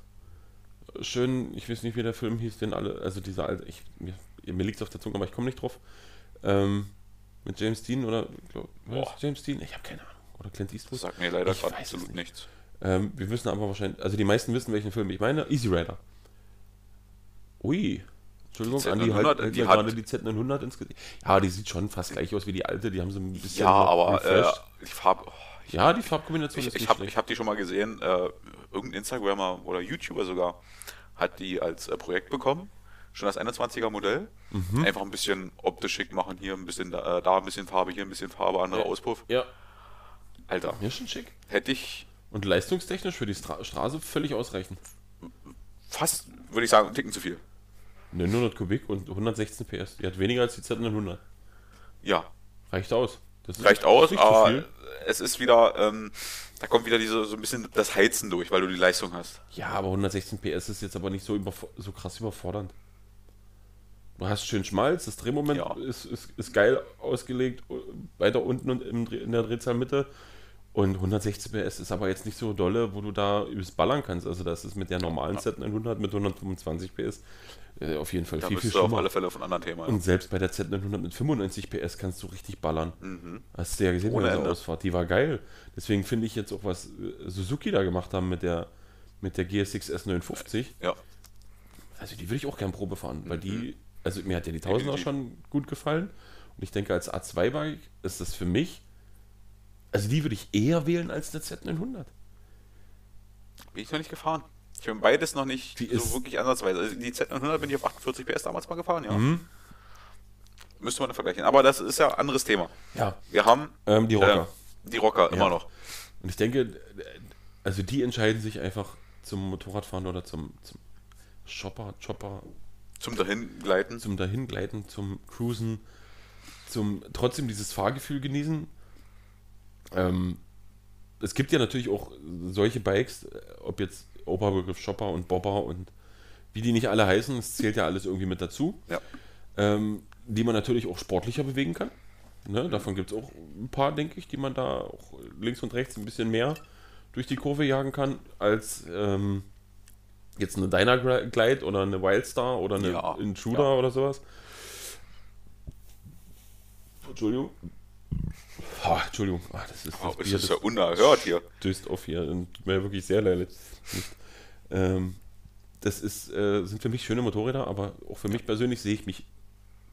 Schön, ich weiß nicht, wie der Film hieß, den alle, also dieser alte, ich, mir, mir liegt es auf der Zunge, aber ich komme nicht drauf. Ähm, mit James Dean oder glaub, James Dean? Ich habe keine Ahnung. Oder Clint Eastwood? Sagt mir leider gerade absolut nicht. nichts. Ähm, wir wissen aber wahrscheinlich, also die meisten wissen, welchen Film ich meine. Easy Rider. Ui. Entschuldigung, die Andi halt, halt die ja hat gerade die Z neunhundert ins Gesicht. Ja, die sieht schon fast gleich aus wie die alte, die haben so ein bisschen... Ja, aber äh, die Farb... Oh, ja, die Farbkombination ich, ist ich habe Ich habe die schon mal gesehen, äh, irgendein Instagrammer oder YouTuber sogar hat die als äh, Projekt bekommen, schon das einundzwanziger Modell. Mhm. Einfach ein bisschen optisch schick machen, hier ein bisschen, da, da ein bisschen Farbe, hier ein bisschen Farbe, anderer ja. Auspuff. Ja. Alter. Ja, schon schick. Hätte ich... Und leistungstechnisch für die Stra Straße völlig ausreichend. Fast, würde ich sagen, einen Ticken zu viel. neunhundert Kubik und hundertsechzehn P S. Die hat weniger als die Z neunhundert. Ja. Reicht aus. Das ist Reicht aus, aber so es ist wieder, ähm, da kommt wieder diese, so ein bisschen das Heizen durch, weil du die Leistung hast. Ja, aber hundertsechzehn P S ist jetzt aber nicht so, so krass überfordernd. Du hast schön Schmalz, das Drehmoment ja. ist, ist, ist geil ausgelegt, weiter unten und im, in der Drehzahlmitte. Und hundertsechzig P S ist aber jetzt nicht so dolle, wo du da übers Ballern kannst. Also das ist mit der normalen Z neunhundert mit hundertfünfundzwanzig P S äh, auf jeden Fall da viel, viel schlimmer. Da bist du auf alle Fälle von anderen Themen. Ja. Und selbst bei der Z neunhundert mit fünfundneunzig P S kannst du richtig ballern. Mhm. Hast du ja gesehen, ohne Ende. Ausfahrt. Die war geil. Deswegen finde ich jetzt auch, was Suzuki da gemacht haben mit der, mit der G S X R neunhundertfünfzig. Ja. Also die würde ich auch gern Probe fahren, mhm. weil die, also mir hat ja die tausender auch schon gut gefallen. Und ich denke, als A zwei Bike ist das für mich, also die würde ich eher wählen als eine Z neunhundert. Bin ich noch nicht gefahren. Ich bin beides noch nicht die so ist wirklich ansatzweise. Also die Z neunhundert bin ich auf achtundvierzig P S damals mal gefahren, ja. Mhm. Müsste man vergleichen. Aber das ist ja ein anderes Thema. Ja. Wir haben ähm, die Rocker. Äh, die Rocker, ja. immer noch. Und ich denke, also die entscheiden sich einfach zum Motorradfahren oder zum, zum Shopper, Chopper. Zum Dahingleiten. Zum Dahingleiten, zum Cruisen, zum trotzdem dieses Fahrgefühl genießen. Ähm, es gibt ja natürlich auch solche Bikes, ob jetzt Oberbegriff Shopper und Bobber und wie die nicht alle heißen, es zählt ja alles irgendwie mit dazu, ja. ähm, die man natürlich auch sportlicher bewegen kann. Ne? Davon gibt es auch ein paar, denke ich, die man da auch links und rechts ein bisschen mehr durch die Kurve jagen kann, als ähm, jetzt eine Dynaglide oder eine Wildstar oder eine ja. Intruder ja. oder sowas. Entschuldigung. Oh, Entschuldigung, oh, das ist, wow, das Bier, ist das ja unerhört hier. Stößt auf hier und tut mir wirklich sehr leid. Ähm, das ist, äh, sind für mich schöne Motorräder, aber auch für mich persönlich sehe ich mich,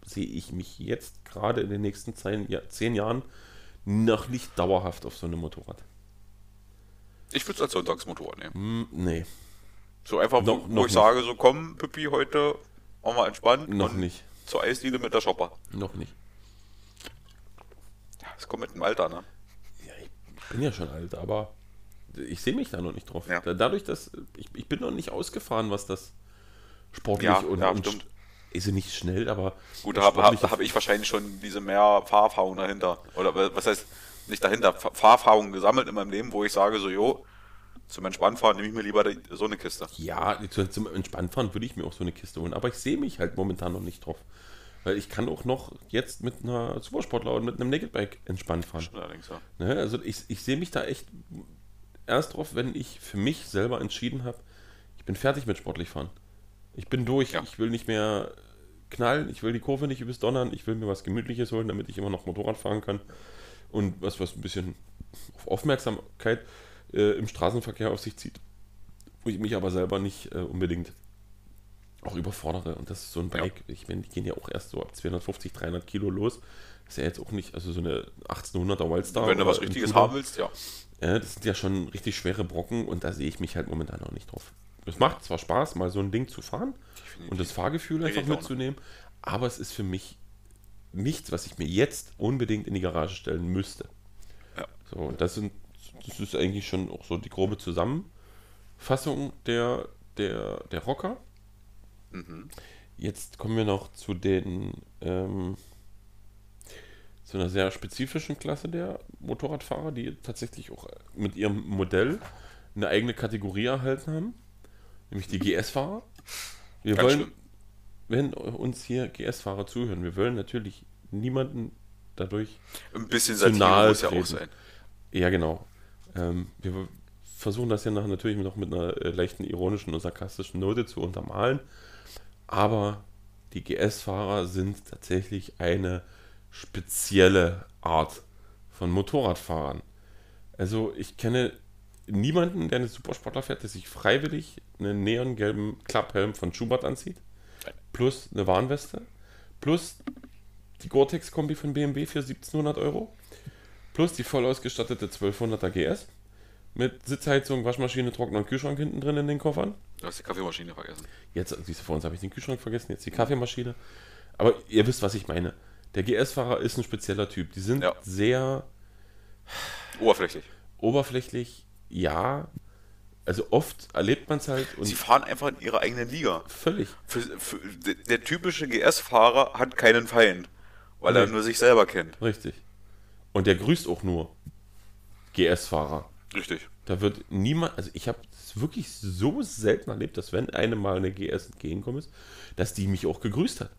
sehe ich mich jetzt gerade in den nächsten zehn, ja, zehn Jahren noch nicht dauerhaft auf so einem Motorrad. Ich würde es als Sonntagsmotorrad nehmen. Mm, nee. So einfach, no, wo, wo ich nicht. sage, so komm, Pippi, heute auch mal entspannt. Noch nicht. Zur Eisdiele mit der Shopper. Noch nicht. kommt mit dem Alter, ne? Ja, ich bin ja schon alt, aber ich sehe mich da noch nicht drauf. Ja. Dadurch, dass ich, ich bin noch nicht ausgefahren, was das sportlich ja, und, ja, und stimmt. Ist sie nicht schnell, aber... Gut, da habe hab, hab ich wahrscheinlich schon diese mehr Fahrerfahrung dahinter. Oder was heißt, nicht dahinter, Fahrerfahrung gesammelt in meinem Leben, wo ich sage so, jo, zum Entspannfahren nehme ich mir lieber die, so eine Kiste. Ja, zum Entspannfahren würde ich mir auch so eine Kiste holen, aber ich sehe mich halt momentan noch nicht drauf. Weil ich kann auch noch jetzt mit einer Supersportler und mit einem Nakedbike entspannt fahren. Allerdings, ja. Ne? Also ich, ich sehe mich da echt erst drauf, wenn ich für mich selber entschieden habe, ich bin fertig mit sportlich fahren. Ich bin durch, ja. Ich will nicht mehr knallen, ich will die Kurve nicht übers Donnern, ich will mir was Gemütliches holen, damit ich immer noch Motorrad fahren kann und was, was ein bisschen auf Aufmerksamkeit äh, im Straßenverkehr auf sich zieht, wo ich mich aber selber nicht äh, unbedingt auch überfordere. Und das ist so ein Bike, ja. Ich meine, die gehen ja auch erst so ab zweihundertfünfzig, dreihundert Kilo los, das ist ja jetzt auch nicht, also so eine achtzehnhunderter Wildstar. Wenn du was Richtiges haben willst, ja. ja. Das sind ja schon richtig schwere Brocken und da sehe ich mich halt momentan noch nicht drauf. Es macht zwar Spaß, mal so ein Ding zu fahren und das Fahrgefühl einfach mitzunehmen, aber es ist für mich nichts, was ich mir jetzt unbedingt in die Garage stellen müsste. Ja. So, und das sind, das ist eigentlich schon auch so die grobe Zusammenfassung der, der, der Rocker. Mhm. Jetzt kommen wir noch zu den ähm, zu einer sehr spezifischen Klasse der Motorradfahrer, die tatsächlich auch mit ihrem Modell eine eigene Kategorie erhalten haben. Nämlich die G S-Fahrer. Wir Ganz wollen, schlimm. wenn uns hier G S-Fahrer zuhören, wir wollen natürlich niemanden dadurch ein bisschen zu nahe muss ja auch sein. Ja, genau. Ähm, wir versuchen das ja nachher natürlich noch mit einer leichten ironischen und sarkastischen Note zu untermalen. Aber die G S-Fahrer sind tatsächlich eine spezielle Art von Motorradfahrern. Also ich kenne niemanden, der eine Supersportler fährt, der sich freiwillig einen neongelben Klapphelm von Schubert anzieht, plus eine Warnweste, plus die Gore-Tex-Kombi von B M W für siebzehnhundert Euro, plus die voll ausgestattete zwölfhunderter G S mit Sitzheizung, Waschmaschine, Trockner und Kühlschrank hinten drin in den Koffern. Du hast die Kaffeemaschine vergessen. Jetzt, siehst du, vor uns habe ich den Kühlschrank vergessen, jetzt die Kaffeemaschine. Aber ihr wisst, was ich meine. Der G S-Fahrer ist ein spezieller Typ. Die sind ja. sehr... Oberflächlich. Oberflächlich. Ja, also oft erlebt man es halt. Und sie fahren einfach in ihrer eigenen Liga. Völlig. Für, für, der typische G S-Fahrer hat keinen Feind, weil Richtig. er nur sich selber kennt. Richtig. Und der grüßt auch nur G S-Fahrer. Richtig. Da wird niemand, also ich habe es wirklich so selten erlebt, dass wenn einem mal eine G S entgegenkommen ist, dass die mich auch gegrüßt hat.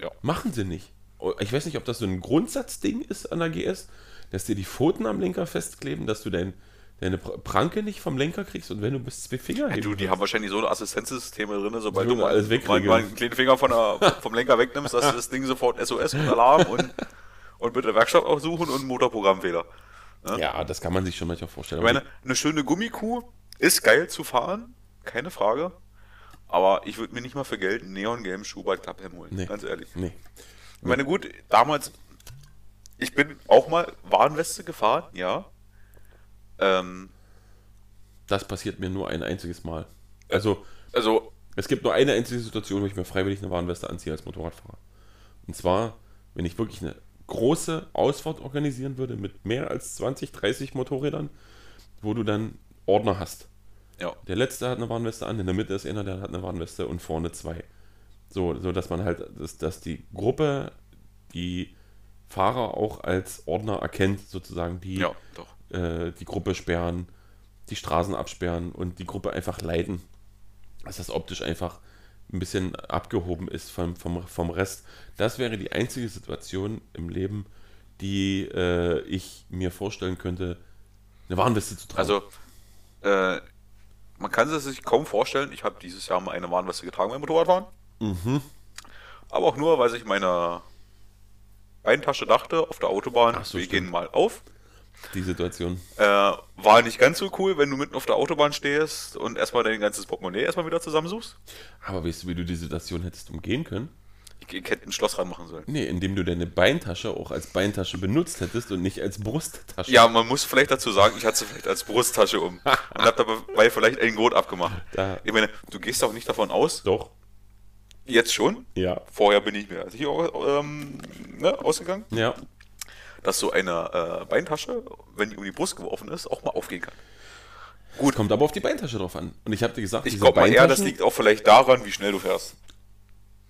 Ja. Machen sie nicht. Ich weiß nicht, ob das so ein Grundsatzding ist an der G S, dass dir die Pfoten am Lenker festkleben, dass du dein deine Pranke nicht vom Lenker kriegst und wenn du bis zwei Finger ja, du, die hast. Haben wahrscheinlich so eine Assistenzsysteme drin, sobald Junge, du mal, alles mal, mal einen kleinen Finger von der, vom Lenker wegnimmst, dass das Ding sofort S O S und Alarm und, und bitte Werkstatt aufsuchen und Motorprogrammfehler. Ja? ja, das kann man sich schon manchmal vorstellen. Ich meine, eine schöne Gummikuh ist geil zu fahren, keine Frage, aber ich würde mir nicht mal für Geld einen neongelben Schubert-Klapphelm holen, nee. ganz ehrlich. Nee. Ich meine, gut, damals, ich bin auch mal Warnweste gefahren, ja, das passiert mir nur ein einziges Mal. Also, also, es gibt nur eine einzige Situation, wo ich mir freiwillig eine Warnweste anziehe als Motorradfahrer. Und zwar, wenn ich wirklich eine große Ausfahrt organisieren würde mit mehr als zwanzig, dreißig Motorrädern, wo du dann Ordner hast. Ja. Der letzte hat eine Warnweste an, in der Mitte ist einer, der hat eine Warnweste und vorne zwei. So, so dass man halt, dass, dass die Gruppe, die Fahrer auch als Ordner erkennt, sozusagen, die. Ja, doch. Die Gruppe sperren, die Straßen absperren und die Gruppe einfach leiten, dass das optisch einfach ein bisschen abgehoben ist vom, vom, vom Rest. Das wäre die einzige Situation im Leben, die äh, ich mir vorstellen könnte, eine Warnweste zu tragen. Also, äh, man kann es sich kaum vorstellen, ich habe dieses Jahr mal eine Warnweste getragen beim Motorradfahren, mhm. aber auch nur, weil ich meine Beintasche dachte, auf der Autobahn, Ach so, wir stimmt. gehen mal auf. Die Situation. Äh, war nicht ganz so cool, wenn du mitten auf der Autobahn stehst und erstmal dein ganzes Portemonnaie erstmal wieder zusammensuchst. Aber weißt du, wie du die Situation hättest umgehen können? Ich, ich hätte ein Schloss ranmachen sollen. Nee, indem du deine Beintasche auch als Beintasche benutzt hättest und nicht als Brusttasche. Ja, man muss vielleicht dazu sagen, ich hatte sie vielleicht als Brusttasche um und habe dabei vielleicht einen Gurt abgemacht. Da. Ich meine, du gehst doch nicht davon aus. Doch. Jetzt schon? Ja. Vorher bin ich mir also hier ähm, ne, ausgegangen. Ja. dass so eine äh, Beintasche, wenn die um die Brust geworfen ist, auch mal aufgehen kann. Gut, kommt aber auf die Beintasche drauf an. Und ich habe dir gesagt, ich diese Beintaschen... Eher, das liegt auch vielleicht daran, wie schnell du fährst.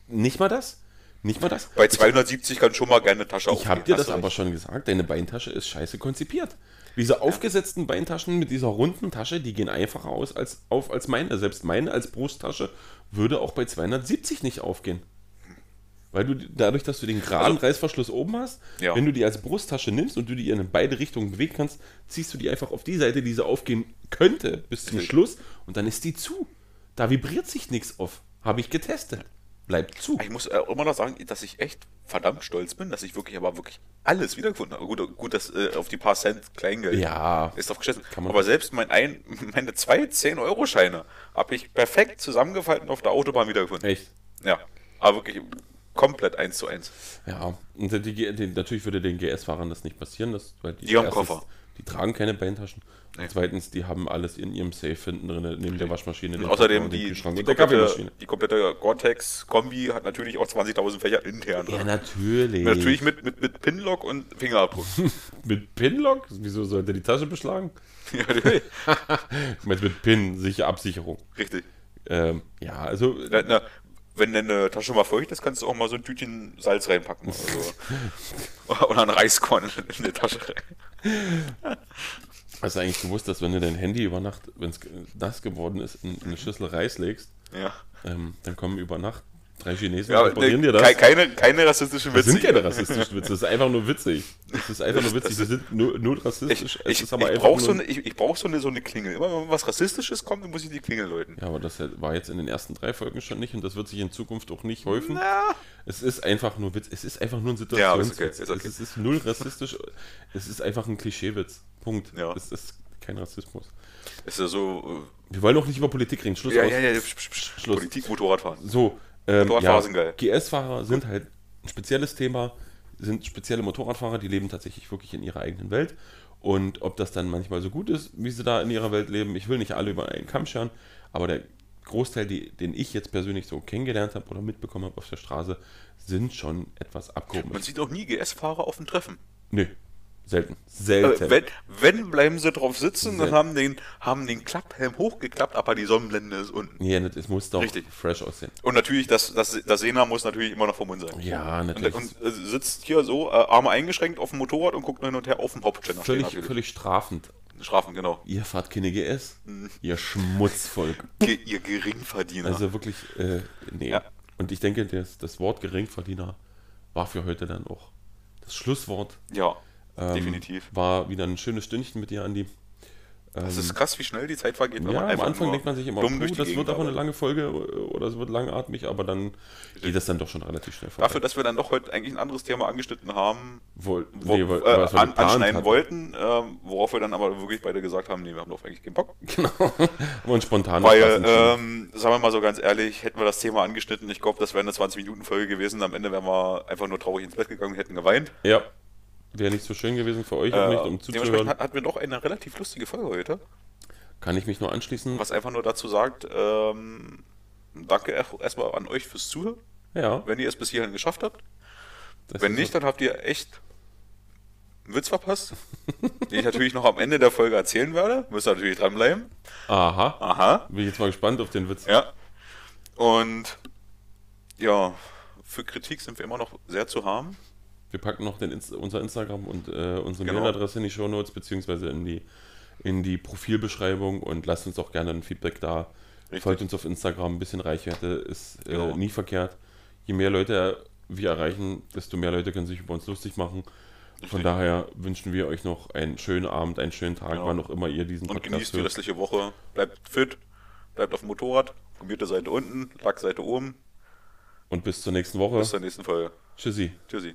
Nicht mal das? Nicht mal das? Bei zweihundertsiebzig ich, kann schon mal gerne eine Tasche aufgehen. Ich habe dir das aber schon gesagt, deine Beintasche ist scheiße konzipiert. Diese aufgesetzten Beintaschen mit dieser runden Tasche, die gehen einfacher aus als, auf als meine. Selbst meine als Brusttasche würde auch bei zweihundertsiebzig nicht aufgehen. Weil du dadurch, dass du den geraden also, Reißverschluss oben hast, ja. wenn du die als Brusttasche nimmst und du die in beide Richtungen bewegen kannst, ziehst du die einfach auf die Seite, die sie aufgehen könnte, bis zum Schluss und dann ist die zu. Da vibriert sich nichts auf. Habe ich getestet. Bleibt zu. Ich muss äh, immer noch sagen, dass ich echt verdammt stolz bin, dass ich wirklich aber wirklich alles wiedergefunden habe. Gut, gut dass äh, auf die paar Cent Kleingeld ja, ist drauf geschissen. Aber selbst mein ein, meine zwei zehn-Euro-Scheine habe ich perfekt zusammengefalten auf der Autobahn wiedergefunden. Echt? Ja. Aber wirklich... Komplett eins zu eins. Ja, und die, die, die, natürlich würde den G S-Fahrern das nicht passieren. Dass, weil die, die haben erstens, Koffer. Die tragen keine Beintaschen. Nee. Und zweitens, die haben alles in ihrem Safe hinten drin, neben okay. der Waschmaschine. Und außerdem und die, die, und der komplette, die komplette Gore-Tex-Kombi hat natürlich auch zwanzigtausend Fächer intern. Ja, natürlich. Natürlich mit, mit, mit Pinlock und Fingerabdruck. Mit Pinlock? Wieso sollte die Tasche beschlagen? Ja, natürlich. Mit, mit Pin, sicher Absicherung. Richtig. Ähm, ja, also... Na, na, wenn deine Tasche mal feucht ist, kannst du auch mal so ein Tütchen Salz reinpacken. Also. Oder ein Reiskorn in die Tasche rein. Hast du eigentlich gewusst, dass wenn du dein Handy über Nacht, wenn es nass geworden ist, in eine Schüssel Reis legst, ja. ähm, dann kommen über Nacht drei Chinesen ja, und reparieren ne, dir das. Keine, keine rassistischen Witze. Das sind keine rassistischen Witze, das ist einfach nur witzig. Das ist einfach nur witzig, wir sind nur, nur rassistisch. Ich, ich, ich brauche so, brauch so, so eine Klingel. Immer wenn was Rassistisches kommt, dann muss ich die Klingel läuten. Ja, aber das war jetzt in den ersten drei Folgen schon nicht und das wird sich in Zukunft auch nicht häufen. Na. Es ist einfach nur Witz, es ist einfach nur ein Situationswitz. Ja, ist okay, ist okay. Es ist null rassistisch, es ist einfach ein Klischeewitz. Punkt. Ja. Es ist kein Rassismus. Es ist ja so... Wir wollen auch nicht über Politik reden. Schluss ja, aus. Ja, ja, psch, psch, psch, Schluss. Politik, Motorradfahren. So. Ähm, ja, G S-Fahrer sind halt ein spezielles Thema, sind spezielle Motorradfahrer, die leben tatsächlich wirklich in ihrer eigenen Welt und ob das dann manchmal so gut ist, wie sie da in ihrer Welt leben, ich will nicht alle über einen Kamm scheren, aber der Großteil, die, den ich jetzt persönlich so kennengelernt habe oder mitbekommen habe auf der Straße, sind schon etwas abgehoben. Man sieht auch nie G S-Fahrer auf dem Treffen. Nö. Selten. Selten. Äh, wenn, wenn bleiben sie drauf sitzen, selten. Dann haben den, haben den Klapphelm hochgeklappt, aber die Sonnenblende ist unten. Ja, es muss doch richtig fresh aussehen. Und natürlich, das, das, das Sena muss natürlich immer noch vom Mund sein. Ja, natürlich. Und, und sitzt hier so, äh, Arme eingeschränkt auf dem Motorrad und guckt hin und her auf dem Hauptchannel. Völlig, völlig strafend. Strafend, genau. Ihr fahrt keine G S, hm. ihr Schmutzvolk. Ge ihr Geringverdiener. Also wirklich, äh, nee. Ja. Und ich denke, das, das Wort Geringverdiener war für heute dann auch das Schlusswort. Ja. Ähm, Definitiv. War wieder ein schönes Stündchen mit dir, Andi. Ähm, das ist krass, wie schnell die Zeit vergeht. Wenn ja, man am Anfang denkt man sich immer, oh, das Gegend wird aber eine lange Folge oder es wird langatmig, aber dann geht das dann doch schon relativ schnell vorbei. Dafür, dass wir dann doch heute eigentlich ein anderes Thema angeschnitten haben, Woll, wo, nee, weil, äh, an, anschneiden hatten. wollten, äh, worauf wir dann aber wirklich beide gesagt haben, nee, wir haben doch eigentlich keinen Bock. Genau. Und spontan. Weil, ähm, sagen wir mal so ganz ehrlich, hätten wir das Thema angeschnitten, ich glaube, das wäre eine zwanzig-Minuten-Folge gewesen, am Ende wären wir einfach nur traurig ins Bett gegangen und hätten geweint. Ja. Wäre nicht so schön gewesen für euch, auch nicht, um zuzuhören. Hat, hatten wir doch eine relativ lustige Folge heute. Kann ich mich nur anschließen. Was einfach nur dazu sagt, ähm, danke erstmal an euch fürs Zuhören. Ja. Wenn ihr es bis hierhin geschafft habt. Das Wenn nicht, so. Dann habt ihr echt einen Witz verpasst, den ich natürlich noch am Ende der Folge erzählen werde. Müsst ihr natürlich dranbleiben. Aha. Aha. Bin ich jetzt mal gespannt auf den Witz. Ja. Und ja, für Kritik sind wir immer noch sehr zu haben. Wir packen noch den Inst unser Instagram und äh, unsere genau. Mailadresse in die Shownotes, beziehungsweise in die, in die Profilbeschreibung und lasst uns auch gerne ein Feedback da. Richtig. Folgt uns auf Instagram, ein bisschen Reichweite ist äh, genau. nie verkehrt. Je mehr Leute wir erreichen, desto mehr Leute können sich über uns lustig machen. Richtig. Von daher wünschen wir euch noch einen schönen Abend, einen schönen Tag, genau. wann auch immer ihr diesen und Podcast genießt hört. Die restliche Woche. Bleibt fit, bleibt auf dem Motorrad, Gemüterseite unten, Lackseite oben. Und bis zur nächsten Woche. Bis zur nächsten Folge. Tschüssi. Tschüssi.